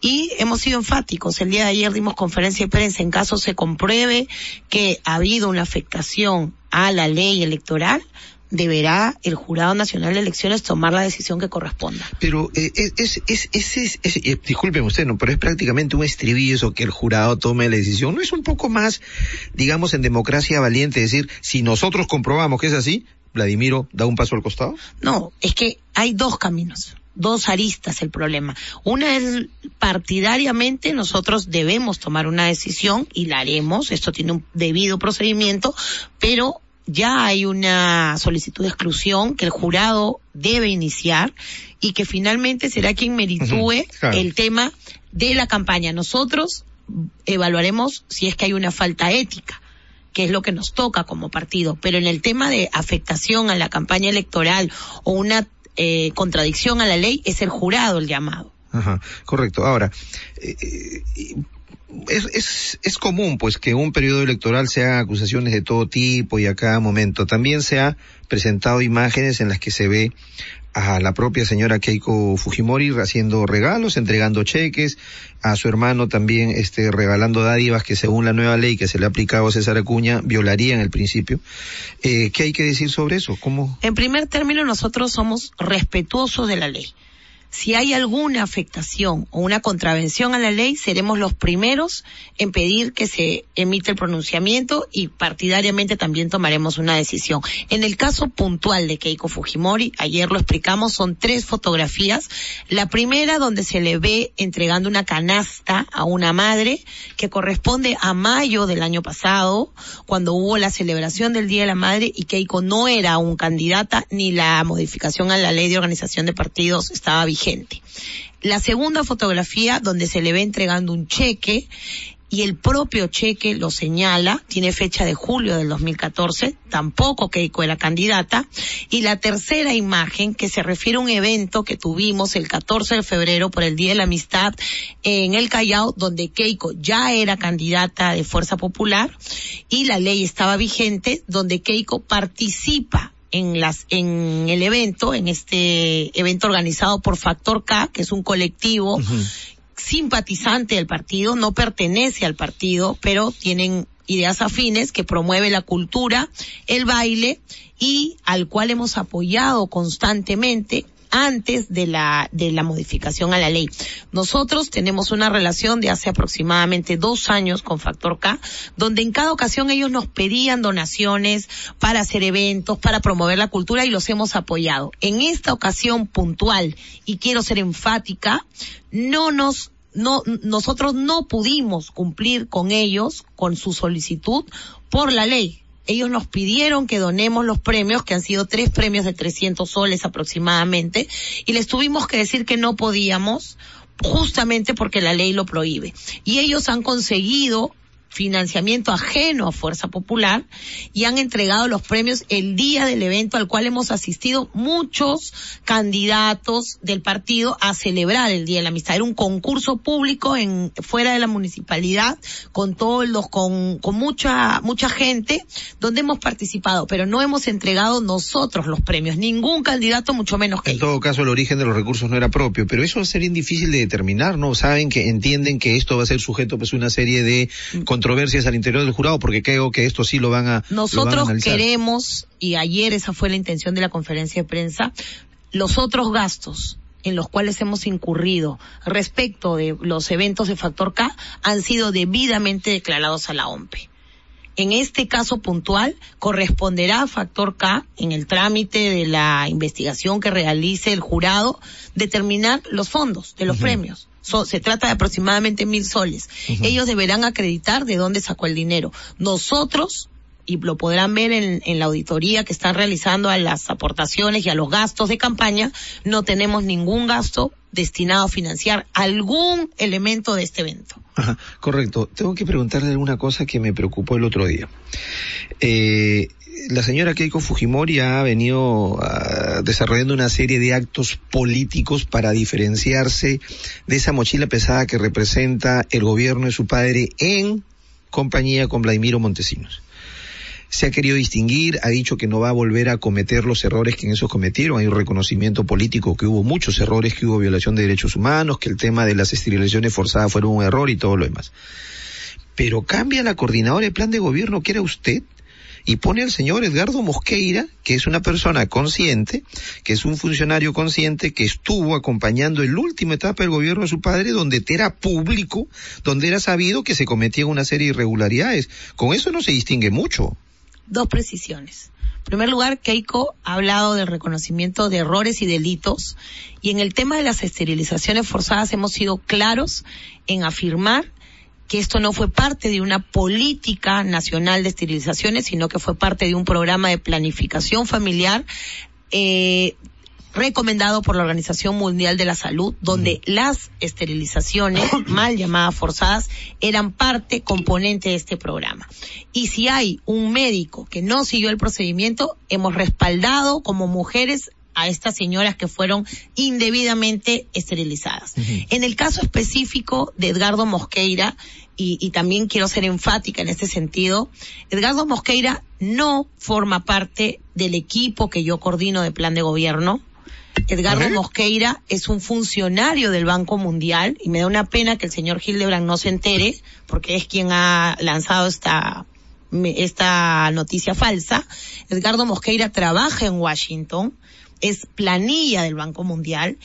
Y hemos sido enfáticos. El día de ayer dimos conferencia de prensa. En caso se compruebe que ha habido una afectación a la ley electoral, deberá el Jurado Nacional de Elecciones tomar la decisión que corresponda. Pero eh, es, es, es, es, es, es disculpen usted, no, pero es prácticamente un estribillo eso, que el jurado tome la decisión. ¿No es un poco más, digamos, en democracia valiente decir, si nosotros comprobamos que es así, Vladimiro da un paso al costado? No, es que hay dos caminos, dos aristas el problema. Una es, partidariamente nosotros debemos tomar una decisión y la haremos, esto tiene un debido procedimiento, pero ya hay una solicitud de exclusión que el jurado debe iniciar y que finalmente será quien meritúe uh-huh, claro. el tema de la campaña. Nosotros evaluaremos si es que hay una falta ética, que es lo que nos toca como partido, pero en el tema de afectación a la campaña electoral o una eh, contradicción a la ley, es el jurado el llamado. Ajá, correcto. Ahora, eh, eh, Es, es, es común, pues, que en un periodo electoral se hagan acusaciones de todo tipo y a cada momento. También se ha presentado imágenes en las que se ve a la propia señora Keiko Fujimori haciendo regalos, entregando cheques, a su hermano también, este, regalando dádivas que según la nueva ley que se le ha aplicado a César Acuña, violarían el principio. Eh, ¿qué hay que decir sobre eso? ¿Cómo? En primer término, nosotros somos respetuosos de la ley. Si hay alguna afectación o una contravención a la ley, seremos los primeros en pedir que se emita el pronunciamiento y partidariamente también tomaremos una decisión. En el caso puntual de Keiko Fujimori, ayer lo explicamos, son tres fotografías. La primera donde se le ve entregando una canasta a una madre, que corresponde a mayo del año pasado, cuando hubo la celebración del Día de la Madre y Keiko no era aún candidata, ni la modificación a la ley de organización de partidos estaba vigente. La segunda fotografía donde se le ve entregando un cheque y el propio cheque lo señala, tiene fecha de julio del dos mil catorce, tampoco Keiko era candidata. Y la tercera imagen, que se refiere a un evento que tuvimos el catorce de febrero por el Día de la Amistad en el Callao, donde Keiko ya era candidata de Fuerza Popular y la ley estaba vigente, donde Keiko participa en las, en el evento, en este evento organizado por Factor K, que es un colectivo uh-huh. simpatizante del partido, no pertenece al partido, pero tienen ideas afines, que promueve la cultura, el baile, y al cual hemos apoyado constantemente antes de la, de la modificación a la ley. Nosotros tenemos una relación de hace aproximadamente dos años con Factor K, donde en cada ocasión ellos nos pedían donaciones para hacer eventos, para promover la cultura, y los hemos apoyado. En esta ocasión puntual, y quiero ser enfática, no nos No, nosotros no pudimos cumplir con ellos, con su solicitud, por la ley. Ellos nos pidieron que donemos los premios, que han sido tres premios de trescientos soles aproximadamente, y les tuvimos que decir que no podíamos, justamente porque la ley lo prohíbe. Y ellos han conseguido financiamiento ajeno a Fuerza Popular y han entregado los premios el día del evento, al cual hemos asistido muchos candidatos del partido a celebrar el Día de la Amistad. Era un concurso público en fuera de la municipalidad, con todos los, con, con mucha, mucha gente, donde hemos participado, pero no hemos entregado nosotros los premios, ningún candidato, mucho menos que en ellos. Todo caso, el origen de los recursos no era propio, pero eso va a ser difícil de determinar, ¿no? Saben que entienden que esto va a ser sujeto, pues, una serie de con controversias al interior del jurado, porque creo que esto sí lo van a nosotros lo van a queremos, y ayer esa fue la intención de la conferencia de prensa, los otros gastos en los cuales hemos incurrido respecto de los eventos de Factor K han sido debidamente declarados a la O M P E. En este caso puntual, corresponderá a Factor K, en el trámite de la investigación que realice el jurado, determinar los fondos de los uh-huh. premios. So, se trata de aproximadamente mil soles. Uh-huh. Ellos deberán acreditar de dónde sacó el dinero. Nosotros, y lo podrán ver en, en la auditoría que están realizando a las aportaciones y a los gastos de campaña, no tenemos ningún gasto destinado a financiar algún elemento de este evento. Ajá, correcto. Tengo que preguntarle alguna cosa que me preocupó el otro día. Eh, la señora Keiko Fujimori ha venido uh, desarrollando una serie de actos políticos para diferenciarse de esa mochila pesada que representa el gobierno de su padre en compañía con Vladimiro Montesinos. Se ha querido distinguir, ha dicho que no va a volver a cometer los errores que en esos cometieron. Hay un reconocimiento político que hubo muchos errores, que hubo violación de derechos humanos, que el tema de las esterilizaciones forzadas fueron un error y todo lo demás. Pero cambia la coordinadora del plan de gobierno que era usted y pone al señor Edgardo Mosqueira, que es una persona consciente, que es un funcionario consciente, que estuvo acompañando en la última etapa del gobierno de su padre, donde era público, donde era sabido que se cometían una serie de irregularidades. Con eso no se distingue mucho. Dos precisiones. En primer lugar, Keiko ha hablado del reconocimiento de errores y delitos, y en el tema de las esterilizaciones forzadas hemos sido claros en afirmar que esto no fue parte de una política nacional de esterilizaciones, sino que fue parte de un programa de planificación familiar eh, recomendado por la Organización Mundial de la Salud, donde las esterilizaciones, mal llamadas forzadas, eran parte componente de este programa. Y si hay un médico que no siguió el procedimiento, hemos respaldado como mujeres a estas señoras que fueron indebidamente esterilizadas. Uh-huh. En el caso específico de Edgardo Mosqueira, y, y también quiero ser enfática en este sentido, Edgardo Mosqueira no forma parte del equipo que yo coordino de plan de gobierno. Edgardo Mosqueira es un funcionario del Banco Mundial, y me da una pena que el señor Hildebrand no se entere, porque es quien ha lanzado esta esta noticia falsa. Edgardo Mosqueira trabaja en Washington, es planilla del Banco Mundial,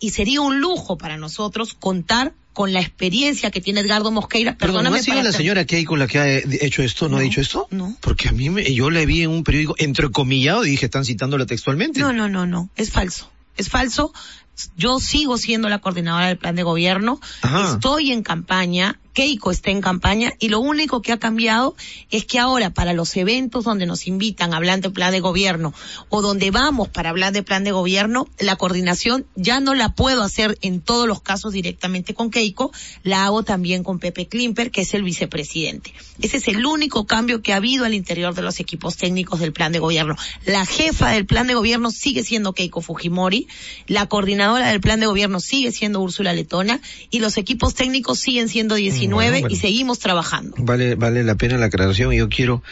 y sería un lujo para nosotros contar con la experiencia que tiene Edgardo Mosqueira. Perdóname, ¿no ha sido la estar... señora Keiko la que ha hecho esto? ¿No, no ha dicho esto? No. Porque a mí, me, yo la vi en un periódico entrecomillado y dije, están citándola textualmente. No, no, no, no. Es falso. Es falso. Yo sigo siendo la coordinadora del plan de gobierno. Ajá. Estoy en campaña. Keiko esté en campaña, y lo único que ha cambiado es que ahora para los eventos donde nos invitan a hablar de plan de gobierno o donde vamos para hablar de plan de gobierno, la coordinación ya no la puedo hacer en todos los casos directamente con Keiko, la hago también con Pepe Klimper, que es el vicepresidente. Ese es el único cambio que ha habido al interior de los equipos técnicos del plan de gobierno. La jefa del plan de gobierno sigue siendo Keiko Fujimori, la coordinadora del plan de gobierno sigue siendo Úrsula Letona y los equipos técnicos siguen siendo diecinueve. Bueno, bueno. Y seguimos trabajando. Vale, vale la pena la aclaración. Yo quiero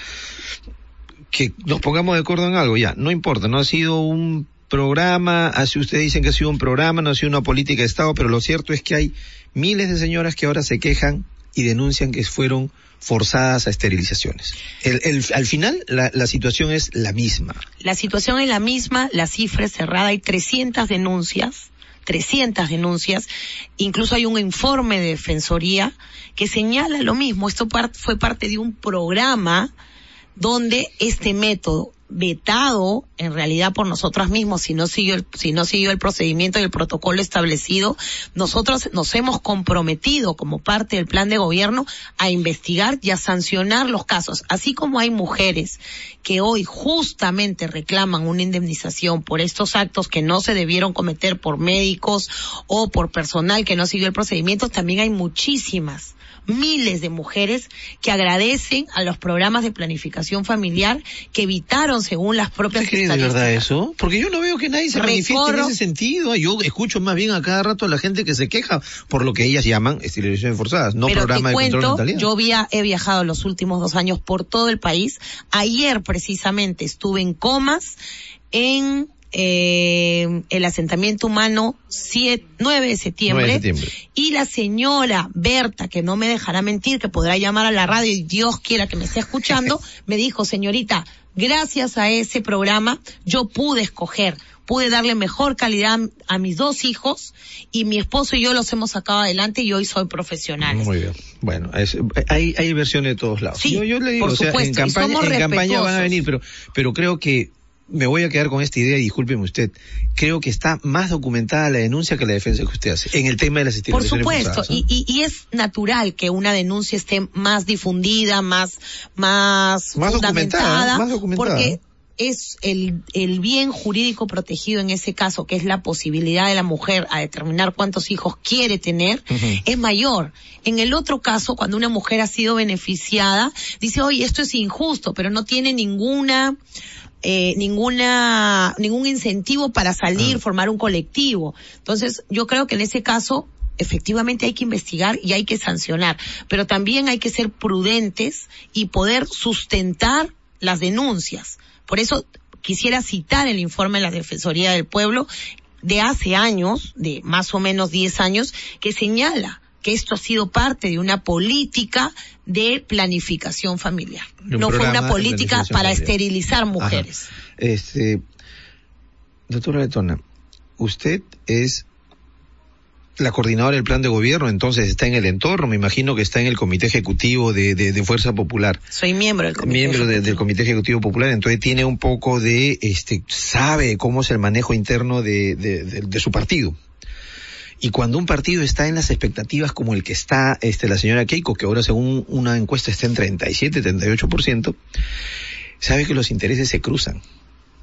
que nos pongamos de acuerdo en algo, ya, no importa, no ha sido un programa, así ustedes dicen que ha sido un programa, no ha sido una política de Estado, pero lo cierto es que hay miles de señoras que ahora se quejan y denuncian que fueron forzadas a esterilizaciones. El, el, al final, la, la situación es la misma. La situación es la misma, la cifra es cerrada, hay trescientas denuncias. trescientas denuncias, incluso hay un informe de Defensoría que señala lo mismo. Esto par- fue parte de un programa donde este método vetado en realidad por nosotros mismos, si no siguió el, si no siguió el procedimiento y el protocolo establecido, nosotros nos hemos comprometido como parte del plan de gobierno a investigar y a sancionar los casos. Así como hay mujeres que hoy justamente reclaman una indemnización por estos actos que no se debieron cometer por médicos o por personal que no siguió el procedimiento, también hay muchísimas, miles de mujeres que agradecen a los programas de planificación familiar que evitaron según las propias estadísticas. ¿Es verdad eso? Porque yo no veo que nadie se manifieste en ese sentido. Yo escucho más bien a cada rato a la gente que se queja por lo que ellas llaman esterilizaciones forzadas, no programa de control de natalidad. Yo via- he viajado los últimos dos años por todo el país. Ayer precisamente estuve en Comas, en Eh, el asentamiento humano siete, nueve de septiembre, nueve de septiembre, y la señora Berta, que no me dejará mentir, que podrá llamar a la radio y Dios quiera que me esté escuchando, me dijo: señorita, gracias a ese programa yo pude escoger, pude darle mejor calidad a mis dos hijos y mi esposo y yo los hemos sacado adelante y hoy soy profesional. Muy bien. Bueno, es, hay, hay versiones de todos lados. Sí, yo, yo le digo, por supuesto, o sea, en campaña, en campaña van a venir, pero, pero creo que me voy a quedar con esta idea, y discúlpeme usted, creo que está más documentada la denuncia que la defensa que usted hace en el tema de las esterilizaciones forzadas. Por supuesto, ¿eh? y, y, y es natural que una denuncia esté más difundida, más, más, más fundamentada, documentada, más documentada, porque es el, el bien jurídico protegido en ese caso, que es la posibilidad de la mujer a determinar cuántos hijos quiere tener, uh-huh, es mayor. En el otro caso, cuando una mujer ha sido beneficiada, dice: oye, esto es injusto, pero no tiene ninguna Eh, ninguna, ningún incentivo para salir, ah. formar un colectivo. Entonces, yo creo que en ese caso, efectivamente hay que investigar y hay que sancionar. Pero también hay que ser prudentes y poder sustentar las denuncias. Por eso quisiera citar el informe de la Defensoría del Pueblo de hace años, de más o menos diez años, que señala que esto ha sido parte de una política de planificación familiar. Un no fue una política para familiar. Esterilizar mujeres. Ajá. Este, doctora Letona, usted es la coordinadora del plan de gobierno, entonces está en el entorno, me imagino que está en el comité ejecutivo de, de, de Fuerza Popular. Soy miembro del comité miembro de, del comité ejecutivo popular, entonces tiene un poco de, este, sabe cómo es el manejo interno de, de, de, de su partido. Y cuando un partido está en las expectativas como el que está, este, la señora Keiko, que ahora según una encuesta está en treinta y siete, treinta y ocho por ciento, sabe que los intereses se cruzan.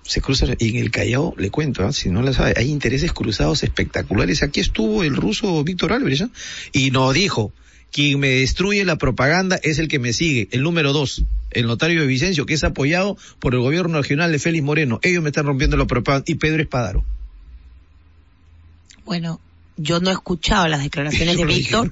Se cruzan, y en el Callao, le cuento, ¿eh? Si no la sabe, hay intereses cruzados espectaculares. Aquí estuvo el ruso Víctor Álvarez, ¿eh? Y nos dijo: quien me destruye la propaganda es el que me sigue. El número dos, el notario de Vicencio, que es apoyado por el gobierno regional de Félix Moreno. Ellos me están rompiendo la propaganda. Y Pedro Espadaro. Bueno, yo no he escuchado las declaraciones de Víctor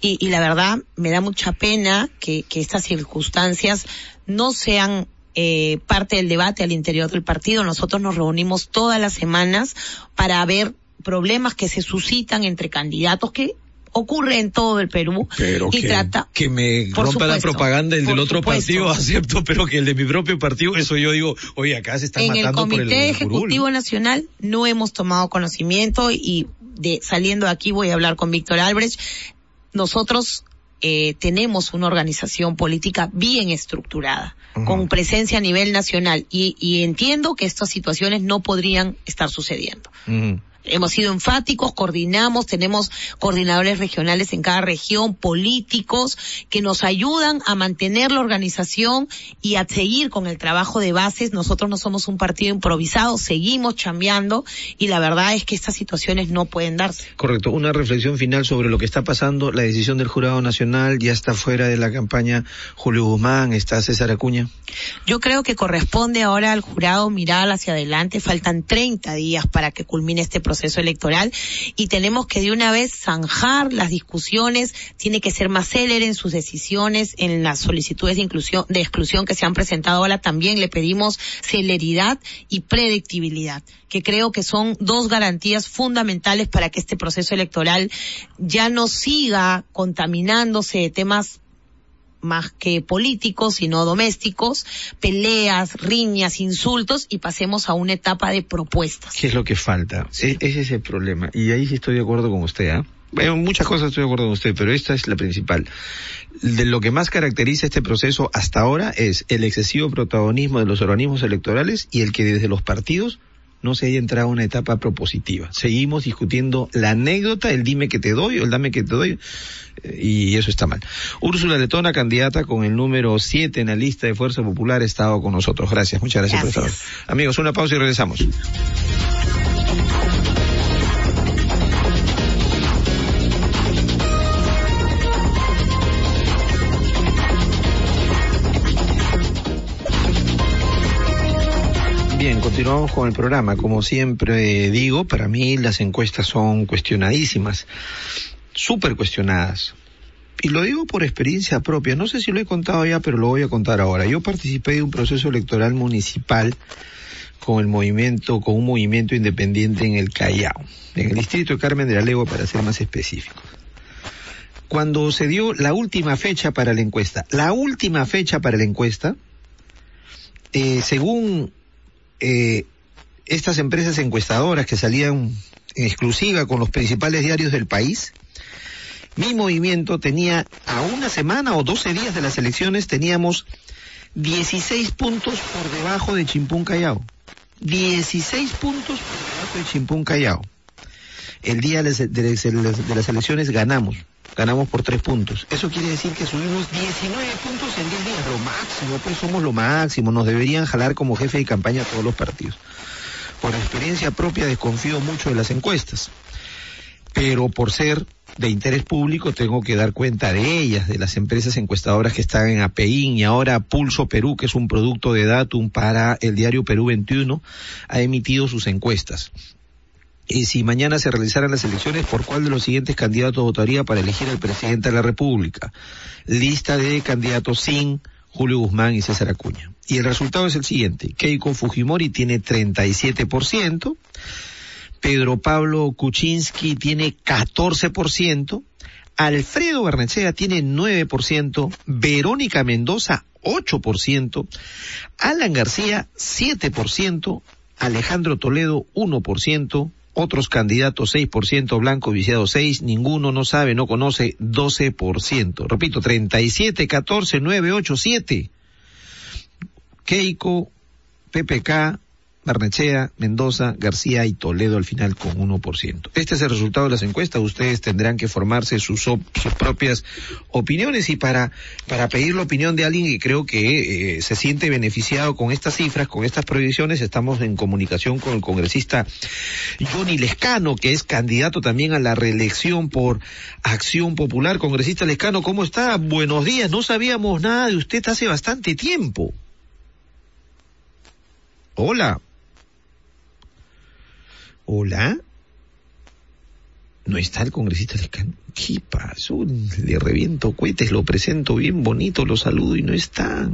y, y la verdad me da mucha pena que, que estas circunstancias no sean eh, parte del debate al interior del partido. Nosotros nos reunimos todas las semanas para ver problemas que se suscitan entre candidatos, que ocurre en todo el Perú. Pero y que, trata, que me rompa supuesto, la propaganda el del otro supuesto. partido, acepto, pero que el de mi propio partido, eso yo digo, oye, acá se están en matando el por el En el Comité Ejecutivo Curul. Nacional no hemos tomado conocimiento y de saliendo de aquí voy a hablar con Víctor Álvarez. Nosotros eh, tenemos una organización política bien estructurada, uh-huh, con presencia a nivel nacional, y, y entiendo que estas situaciones no podrían estar sucediendo. Uh-huh. hemos sido enfáticos, coordinamos, tenemos coordinadores regionales en cada región, políticos, que nos ayudan a mantener la organización y a seguir con el trabajo de bases. Nosotros no somos un partido improvisado, seguimos chambeando y la verdad es que estas situaciones no pueden darse. Correcto. Una reflexión final sobre lo que está pasando, la decisión del Jurado Nacional, ya está fuera de la campaña Julio Guzmán, está César Acuña. Yo creo que corresponde ahora al jurado mirar hacia adelante, faltan treinta días para que culmine este proceso electoral y tenemos que de una vez zanjar las discusiones, tiene que ser más célere en sus decisiones, en las solicitudes de inclusión, de exclusión que se han presentado ahora también le pedimos celeridad y predictibilidad, que creo que son dos garantías fundamentales para que este proceso electoral ya no siga contaminándose de temas más que políticos, sino domésticos, peleas, riñas, insultos, y pasemos a una etapa de propuestas. ¿Qué es lo que falta? Sí. E- ese es el problema, y ahí sí estoy de acuerdo con usted, ¿ah? ¿eh? Bueno, muchas cosas estoy de acuerdo con usted, pero esta es la principal. De lo que más caracteriza este proceso hasta ahora es el excesivo protagonismo de los organismos electorales y el que desde los partidos no se haya entrado a una etapa propositiva. Seguimos discutiendo la anécdota, el dime que te doy o el dame que te doy, y eso está mal. Úrsula Letona, candidata con el número siete en la lista de Fuerza Popular, ha estado con nosotros. Gracias, muchas gracias, gracias. por estar. Amigos, una pausa y regresamos. Bien, continuamos con el programa. Como siempre digo, para mí las encuestas son cuestionadísimas, súper cuestionadas. Y lo digo por experiencia propia. No sé si lo he contado ya, pero lo voy a contar ahora. Yo participé de un proceso electoral municipal con el movimiento, con un movimiento independiente en el Callao, en el distrito de Carmen de la Legua, para ser más específico. Cuando se dio la última fecha para la encuesta, la última fecha para la encuesta, eh, según Eh, estas empresas encuestadoras que salían en exclusiva con los principales diarios del país, mi movimiento tenía, a una semana o doce días de las elecciones, teníamos dieciséis puntos por debajo de Chimpún Callao. dieciséis puntos por debajo de Chimpún Callao. El día de las, de las, de las elecciones ganamos. Ganamos por tres puntos. Eso quiere decir que subimos diecinueve puntos en diez días, lo máximo, pues somos lo máximo, nos deberían jalar como jefe de campaña a todos los partidos. Por experiencia propia desconfío mucho de las encuestas, pero por ser de interés público tengo que dar cuenta de ellas, de las empresas encuestadoras que están en APEIN y ahora Pulso Perú, que es un producto de Datum para el diario Perú veintiuno, ha emitido sus encuestas. Y si mañana se realizaran las elecciones, ¿por cuál de los siguientes candidatos votaría para elegir al presidente de la República? Lista de candidatos sin Julio Guzmán y César Acuña. Y el resultado es el siguiente. Keiko Fujimori tiene treinta y siete por ciento, Pedro Pablo Kuczynski tiene catorce por ciento, Alfredo Barnechea tiene nueve por ciento, Verónica Mendoza ocho por ciento, Alan García siete por ciento, Alejandro Toledo uno por ciento, otros candidatos seis por ciento, Blanco Viciado seis, ninguno, no sabe, no conoce, doce por ciento. Repito, treinta y siete, catorce, nueve, ocho, siete. Keiko, P P K, Barnechea, Mendoza, García y Toledo al final con uno por ciento. Este es el resultado de las encuestas. Ustedes tendrán que formarse sus, op- sus propias opiniones, y para, para pedir la opinión de alguien que creo que eh, se siente beneficiado con estas cifras, con estas proyecciones, estamos en comunicación con el congresista Johnny Lescano, que es candidato también a la reelección por Acción Popular. Congresista Lescano, ¿cómo está? Buenos días. No sabíamos nada de usted hace bastante tiempo. Hola. Hola, ¿no está el congresista Lescano? ¿Qué pasó? Le reviento cohetes, lo presento bien bonito, lo saludo y no está.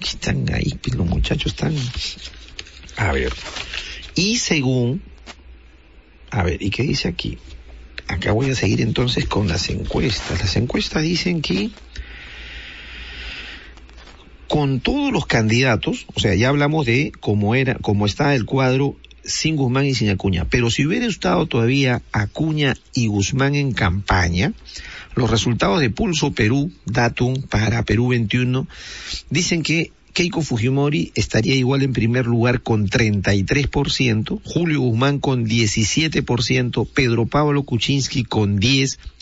Están ahí, los muchachos están... A ver, y según... A ver, ¿y qué dice aquí? Acá voy a seguir entonces con las encuestas. Las encuestas dicen que... con todos los candidatos, o sea, ya hablamos de cómo era, cómo está el cuadro sin Guzmán y sin Acuña, pero si hubiera estado todavía Acuña y Guzmán en campaña, los resultados de Pulso Perú, Datum para Perú veintiuno, dicen que Keiko Fujimori estaría igual en primer lugar con treinta y tres por ciento, Julio Guzmán con diecisiete por ciento, Pedro Pablo Kuczynski con diez por ciento,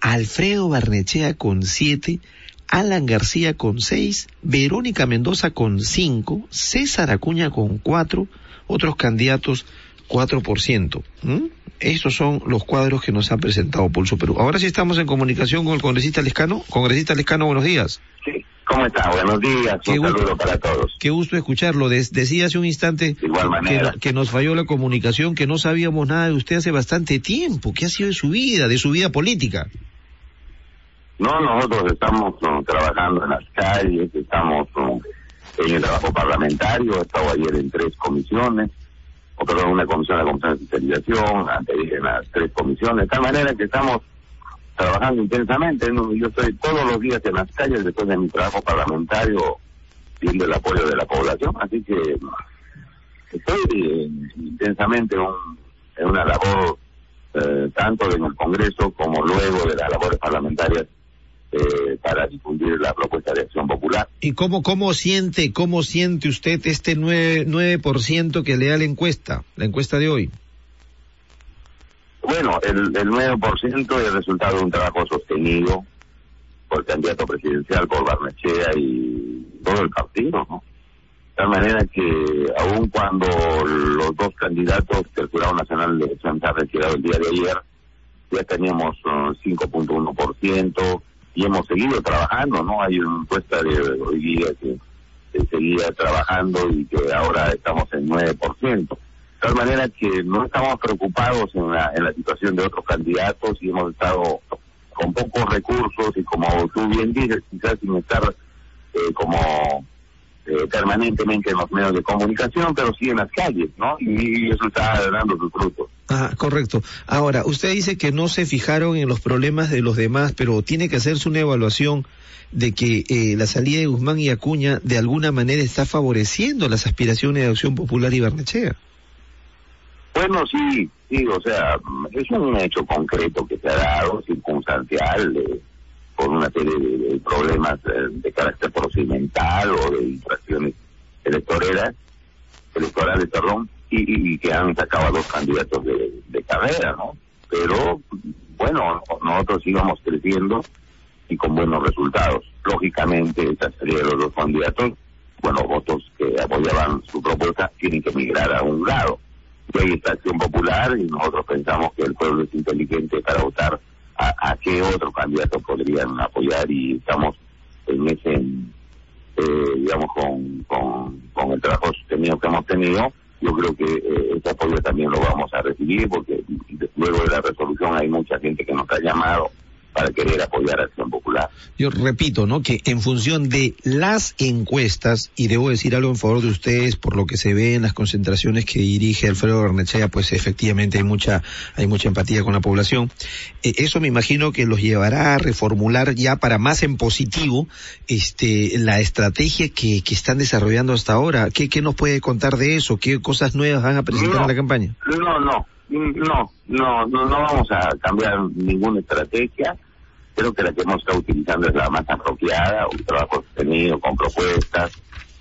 Alfredo Barnechea con siete por ciento, Alan García con seis por ciento, Verónica Mendoza con cinco por ciento, César Acuña con cuatro por ciento, otros candidatos cuatro por ciento. ¿Mm? Estos son los cuadros que nos ha presentado Pulso Perú. Ahora sí estamos en comunicación con el congresista Lescano. Congresista Lescano, buenos días. Sí, ¿cómo está? Buenos días, un gusto, saludo para todos. Qué gusto escucharlo. De- decía hace un instante de igual manera. Que, que nos falló la comunicación, que no sabíamos nada de usted hace bastante tiempo. ¿Qué ha sido de su vida, de su vida política? No, nosotros estamos no, trabajando en las calles, estamos no, en el trabajo parlamentario. He estado ayer en tres comisiones. o perdón, una comisión de la Comisión de Fiscalización, en las tres comisiones, de tal manera que estamos trabajando intensamente. Yo estoy todos los días en las calles después de mi trabajo parlamentario, pidiendo el apoyo de la población, así que estoy eh, intensamente en, un, en una labor, eh, tanto en el Congreso como luego de las labores parlamentarias, Eh, para difundir la propuesta de Acción Popular. ¿Y cómo cómo siente cómo siente usted este nueve por ciento que le da la encuesta, la encuesta de hoy? Bueno, el, el nueve por ciento es el resultado de un trabajo sostenido por el candidato presidencial, por Barnechea y todo el partido, ¿no? De tal manera que, aun cuando los dos candidatos del Jurado Nacional de Elecciones se han retirado el día de ayer, ya teníamos uh, cinco punto uno por ciento, y hemos seguido trabajando, ¿no? Hay una encuesta de hoy día que, que seguía trabajando y que ahora estamos en nueve por ciento. De tal manera que no estamos preocupados en la, en la situación de otros candidatos y hemos estado con pocos recursos y, como tú bien dices, quizás sin estar eh, como eh, permanentemente en los medios de comunicación, pero sí en las calles, ¿no? Y, y eso está dando sus frutos. Ah, correcto. Ahora, usted dice que no se fijaron en los problemas de los demás, pero tiene que hacerse una evaluación de que eh, la salida de Guzmán y Acuña de alguna manera está favoreciendo las aspiraciones de Acción Popular y Barnechea. Bueno, sí, sí, o sea, es un hecho concreto que se ha dado, circunstancial, eh, por una serie de, de problemas eh, de carácter procedimental o de infracciones electorales, electorales, perdón. Y, y que han sacado a dos candidatos de, de carrera, ¿no? Pero, bueno, nosotros íbamos creciendo y con buenos resultados. Lógicamente, esta serie de los dos candidatos, bueno, votos que apoyaban su propuesta tienen que migrar a un lado. Y ahí está Acción Popular y nosotros pensamos que el pueblo es inteligente para votar a, a qué otro candidato podrían apoyar y estamos en ese, eh, digamos, con, con, con el trabajo sostenido que hemos tenido. Yo creo que eh, ese apoyo también lo vamos a recibir porque luego de la resolución hay mucha gente que nos ha llamado para querer apoyar a Acción Popular. Yo repito, ¿no?, que en función de las encuestas, y debo decir algo en favor de ustedes, por lo que se ve en las concentraciones que dirige Alfredo Barnechea, pues efectivamente hay mucha hay mucha empatía con la población. Eh, eso me imagino que los llevará a reformular ya para más en positivo este la estrategia que, que están desarrollando hasta ahora. ¿Qué, qué nos puede contar de eso? ¿Qué cosas nuevas van a presentar no, en la campaña? No, no. No, no, no, no vamos a cambiar ninguna estrategia. Creo que la que hemos estado utilizando es la más apropiada, un trabajo sostenido con propuestas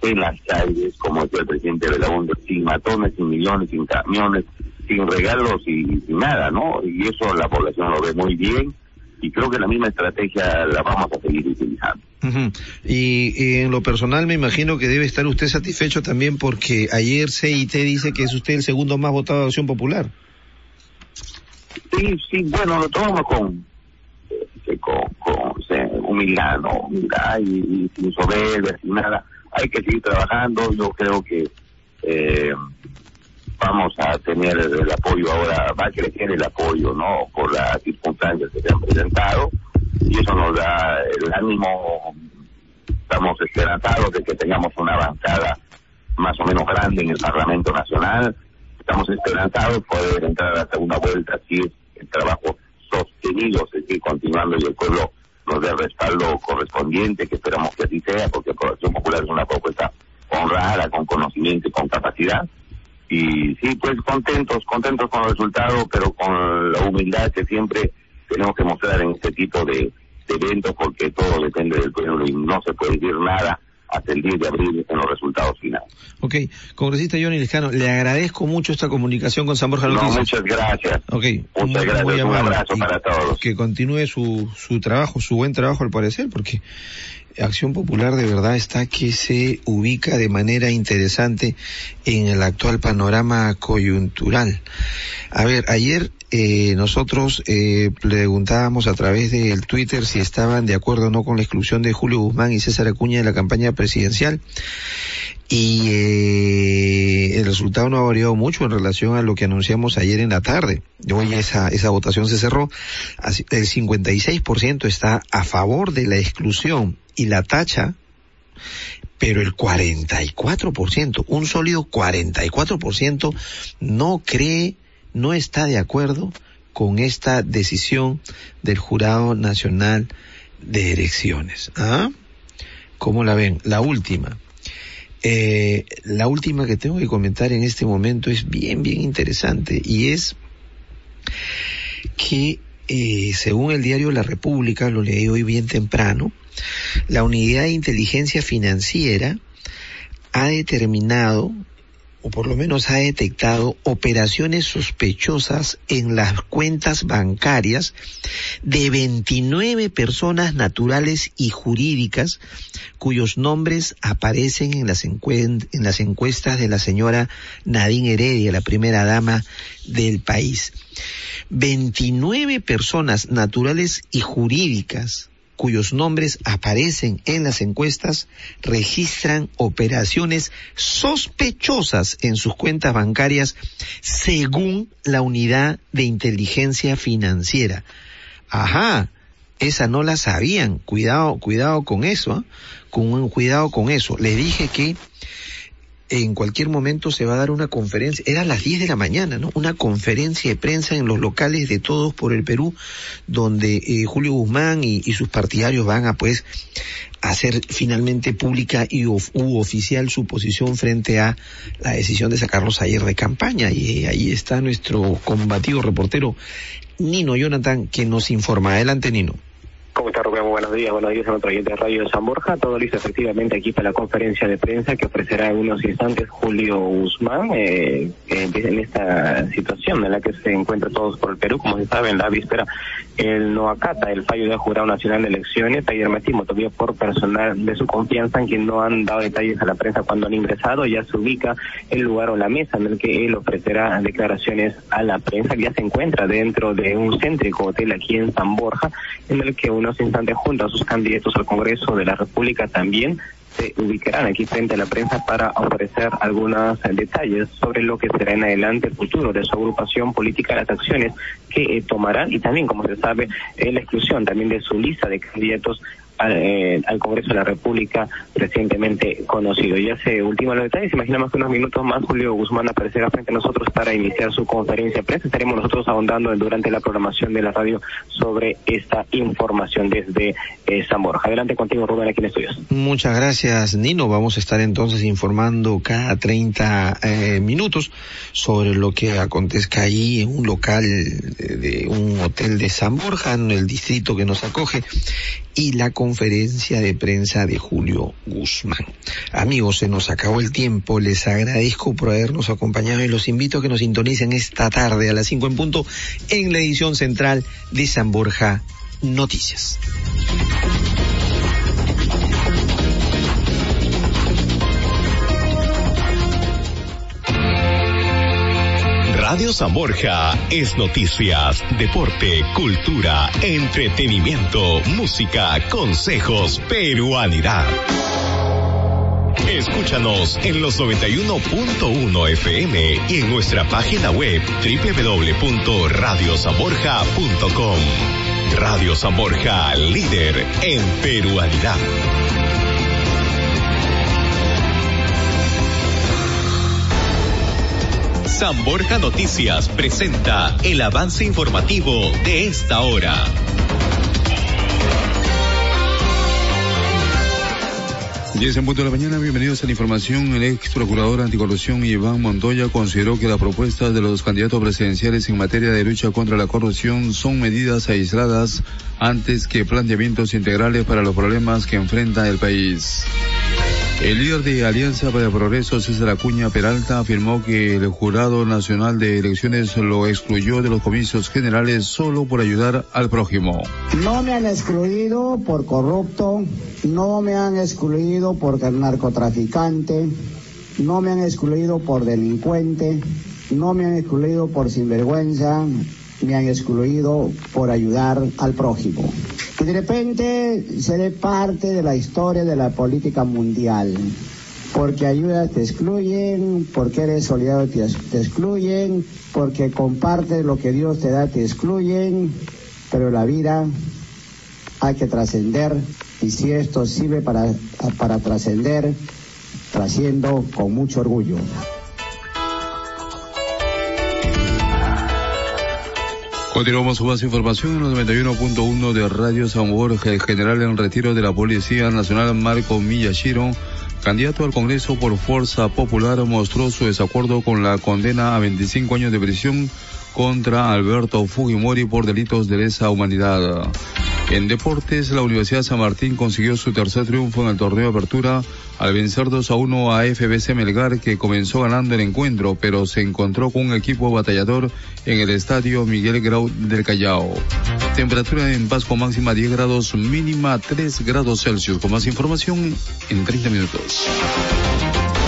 en las calles, como decía el presidente de la U N D, sin matones, sin millones, sin camiones, sin regalos y, y sin nada, ¿no? Y eso la población lo ve muy bien y creo que la misma estrategia la vamos a seguir utilizando. Uh-huh. Y, y en lo personal me imagino que debe estar usted satisfecho también porque ayer C I T dice que es usted el segundo más votado de Acción Popular. Sí, sí, bueno, lo tomamos con, eh, con, con eh, humildad, ¿no? Humildad y, y sin soberbia, sin nada. Hay que seguir trabajando. Yo creo que eh, vamos a tener el, el apoyo ahora, va a crecer el apoyo, ¿no? Por las circunstancias que se han presentado y eso nos da el ánimo. Estamos esperanzados de que tengamos una bancada más o menos grande en el Parlamento Nacional. Estamos esperanzados poder entrar a la segunda vuelta si es el trabajo sostenido, se sigue continuando y el pueblo nos dé el respaldo correspondiente, que esperamos que así sea, porque la Acción Popular es una propuesta honrada, con conocimiento y con capacidad. Y sí, pues contentos, contentos con los resultados, pero con la humildad que siempre tenemos que mostrar en este tipo de, de eventos, porque todo depende del pueblo y no se puede decir nada hasta el diez de abril en los resultados finales. Ok, congresista Johnny Lescano, le agradezco mucho esta comunicación con San Borja Noticias. No, muchas gracias. Okay. Muchas gracias, muy un abrazo para todos. Que continúe su, su trabajo, su buen trabajo al parecer, porque Acción Popular de verdad está que se ubica de manera interesante en el actual panorama coyuntural. A ver, ayer eh, nosotros eh, preguntábamos a través del Twitter si estaban de acuerdo o no con la exclusión de Julio Guzmán y César Acuña de la campaña presidencial, y eh, el resultado no ha variado mucho en relación a lo que anunciamos ayer en la tarde. Hoy esa, esa votación se cerró, el cincuenta y seis por ciento está a favor de la exclusión y la tacha, pero el cuarenta y cuatro por ciento, un sólido cuarenta y cuatro por ciento no cree, no está de acuerdo con esta decisión del Jurado Nacional de Elecciones. ¿Ah? ¿Cómo la ven? La última. Eh, la última que tengo que comentar en este momento es bien, bien interesante, y es que eh, según el diario La República, lo leí hoy bien temprano, la unidad de inteligencia financiera ha determinado, o por lo menos ha detectado, operaciones sospechosas en las cuentas bancarias de veintinueve personas naturales y jurídicas cuyos nombres aparecen en las, encuent- en las encuestas de la señora Nadine Heredia, la primera dama del país. veintinueve personas naturales y jurídicas cuyos nombres aparecen en las encuestas registran operaciones sospechosas en sus cuentas bancarias según la unidad de inteligencia financiera. Ajá, esa no la sabían. Cuidado, cuidado con eso, ¿eh? Con, cuidado con eso. Les dije que en cualquier momento se va a dar una conferencia, era a las diez de la mañana, ¿no? Una conferencia de prensa en los locales de Todos por el Perú, donde eh, Julio Guzmán y, y sus partidarios van a, pues, hacer finalmente pública y of, u oficial su posición frente a la decisión de sacarlos ayer de campaña. Y eh, ahí está nuestro combativo reportero Nino Jonathan, que nos informa. Adelante, Nino. ¿Cómo está, Rubén? Buenos días, buenos días a nuestro oyente de Radio San Borja. Todo listo efectivamente aquí para la conferencia de prensa que ofrecerá en unos instantes Julio Guzmán eh, eh, en esta situación en la que se encuentra Todos por el Perú. Como se sabe, en la víspera él no acata el fallo del Jurado Nacional de Elecciones. Hay hermetismo todavía por personal de su confianza en quien no han dado detalles a la prensa cuando han ingresado. Ya se ubica el lugar o la mesa en el que él ofrecerá declaraciones a la prensa. Ya se encuentra dentro de un céntrico hotel aquí en San Borja, en el que unos instantes junto a sus candidatos al Congreso de la República también se ubicarán aquí frente a la prensa para ofrecer algunos detalles sobre lo que será en adelante el futuro de su agrupación política, las acciones que eh, tomarán y también, como se sabe, eh, la exclusión también de su lista de candidatos al, eh, al Congreso de la República recientemente conocido. Ya se ultiman los detalles, imaginamos que unos minutos más Julio Guzmán aparecerá frente a nosotros para iniciar su conferencia de prensa. Estaremos nosotros ahondando durante la programación de la radio sobre esta información desde eh, San Borja. Adelante contigo, Rubén, aquí en estudios. Muchas gracias, Nino. Vamos a estar entonces informando cada treinta eh, minutos sobre lo que acontezca ahí en un local de, de un hotel de San Borja, en el distrito que nos acoge, y la conferencia de prensa de Julio Guzmán. Amigos, se nos acabó el tiempo. Les agradezco por habernos acompañado y los invito a que nos sintonicen esta tarde a las cinco en punto en la edición central de San Borja Noticias. Radio San Borja es noticias, deporte, cultura, entretenimiento, música, consejos, peruanidad. Escúchanos en los noventa y uno punto uno F M y en nuestra página web doble u doble u doble u punto radio san borja punto com. Radio San Borja, líder en peruanidad. San Borja Noticias presenta el avance informativo de esta hora. diez en punto de la mañana, bienvenidos a la información. El ex procurador anticorrupción Iván Montoya consideró que las propuestas de los candidatos presidenciales en materia de lucha contra la corrupción son medidas aisladas antes que planteamientos integrales para los problemas que enfrenta el país. El líder de Alianza para el Progreso, César Acuña Peralta, afirmó que el Jurado Nacional de Elecciones lo excluyó de los comicios generales solo por ayudar al prójimo. No me han excluido por corrupto, no me han excluido por narcotraficante, no me han excluido por delincuente, no me han excluido por sinvergüenza, me han excluido por ayudar al prójimo. Y de repente seré parte de la historia de la política mundial, porque ayudas te excluyen, porque eres solidario te, te excluyen, porque compartes lo que Dios te da te excluyen, pero la vida hay que trascender, y si esto sirve para, para trascender, trasciendo con mucho orgullo. Continuamos con más información en los noventa y uno punto uno de Radio San Borja. El general en retiro de la Policía Nacional, Marco Miyashiro, candidato al Congreso por Fuerza Popular, mostró su desacuerdo con la condena a veinticinco años de prisión contra Alberto Fujimori por delitos de lesa humanidad. En deportes, la Universidad San Martín consiguió su tercer triunfo en el torneo de apertura al vencer dos a uno a F B C Melgar, que comenzó ganando el encuentro, pero se encontró con un equipo batallador en el estadio Miguel Grau del Callao. Temperatura en Pasco máxima diez grados, mínima tres grados Celsius. Con más información en treinta minutos.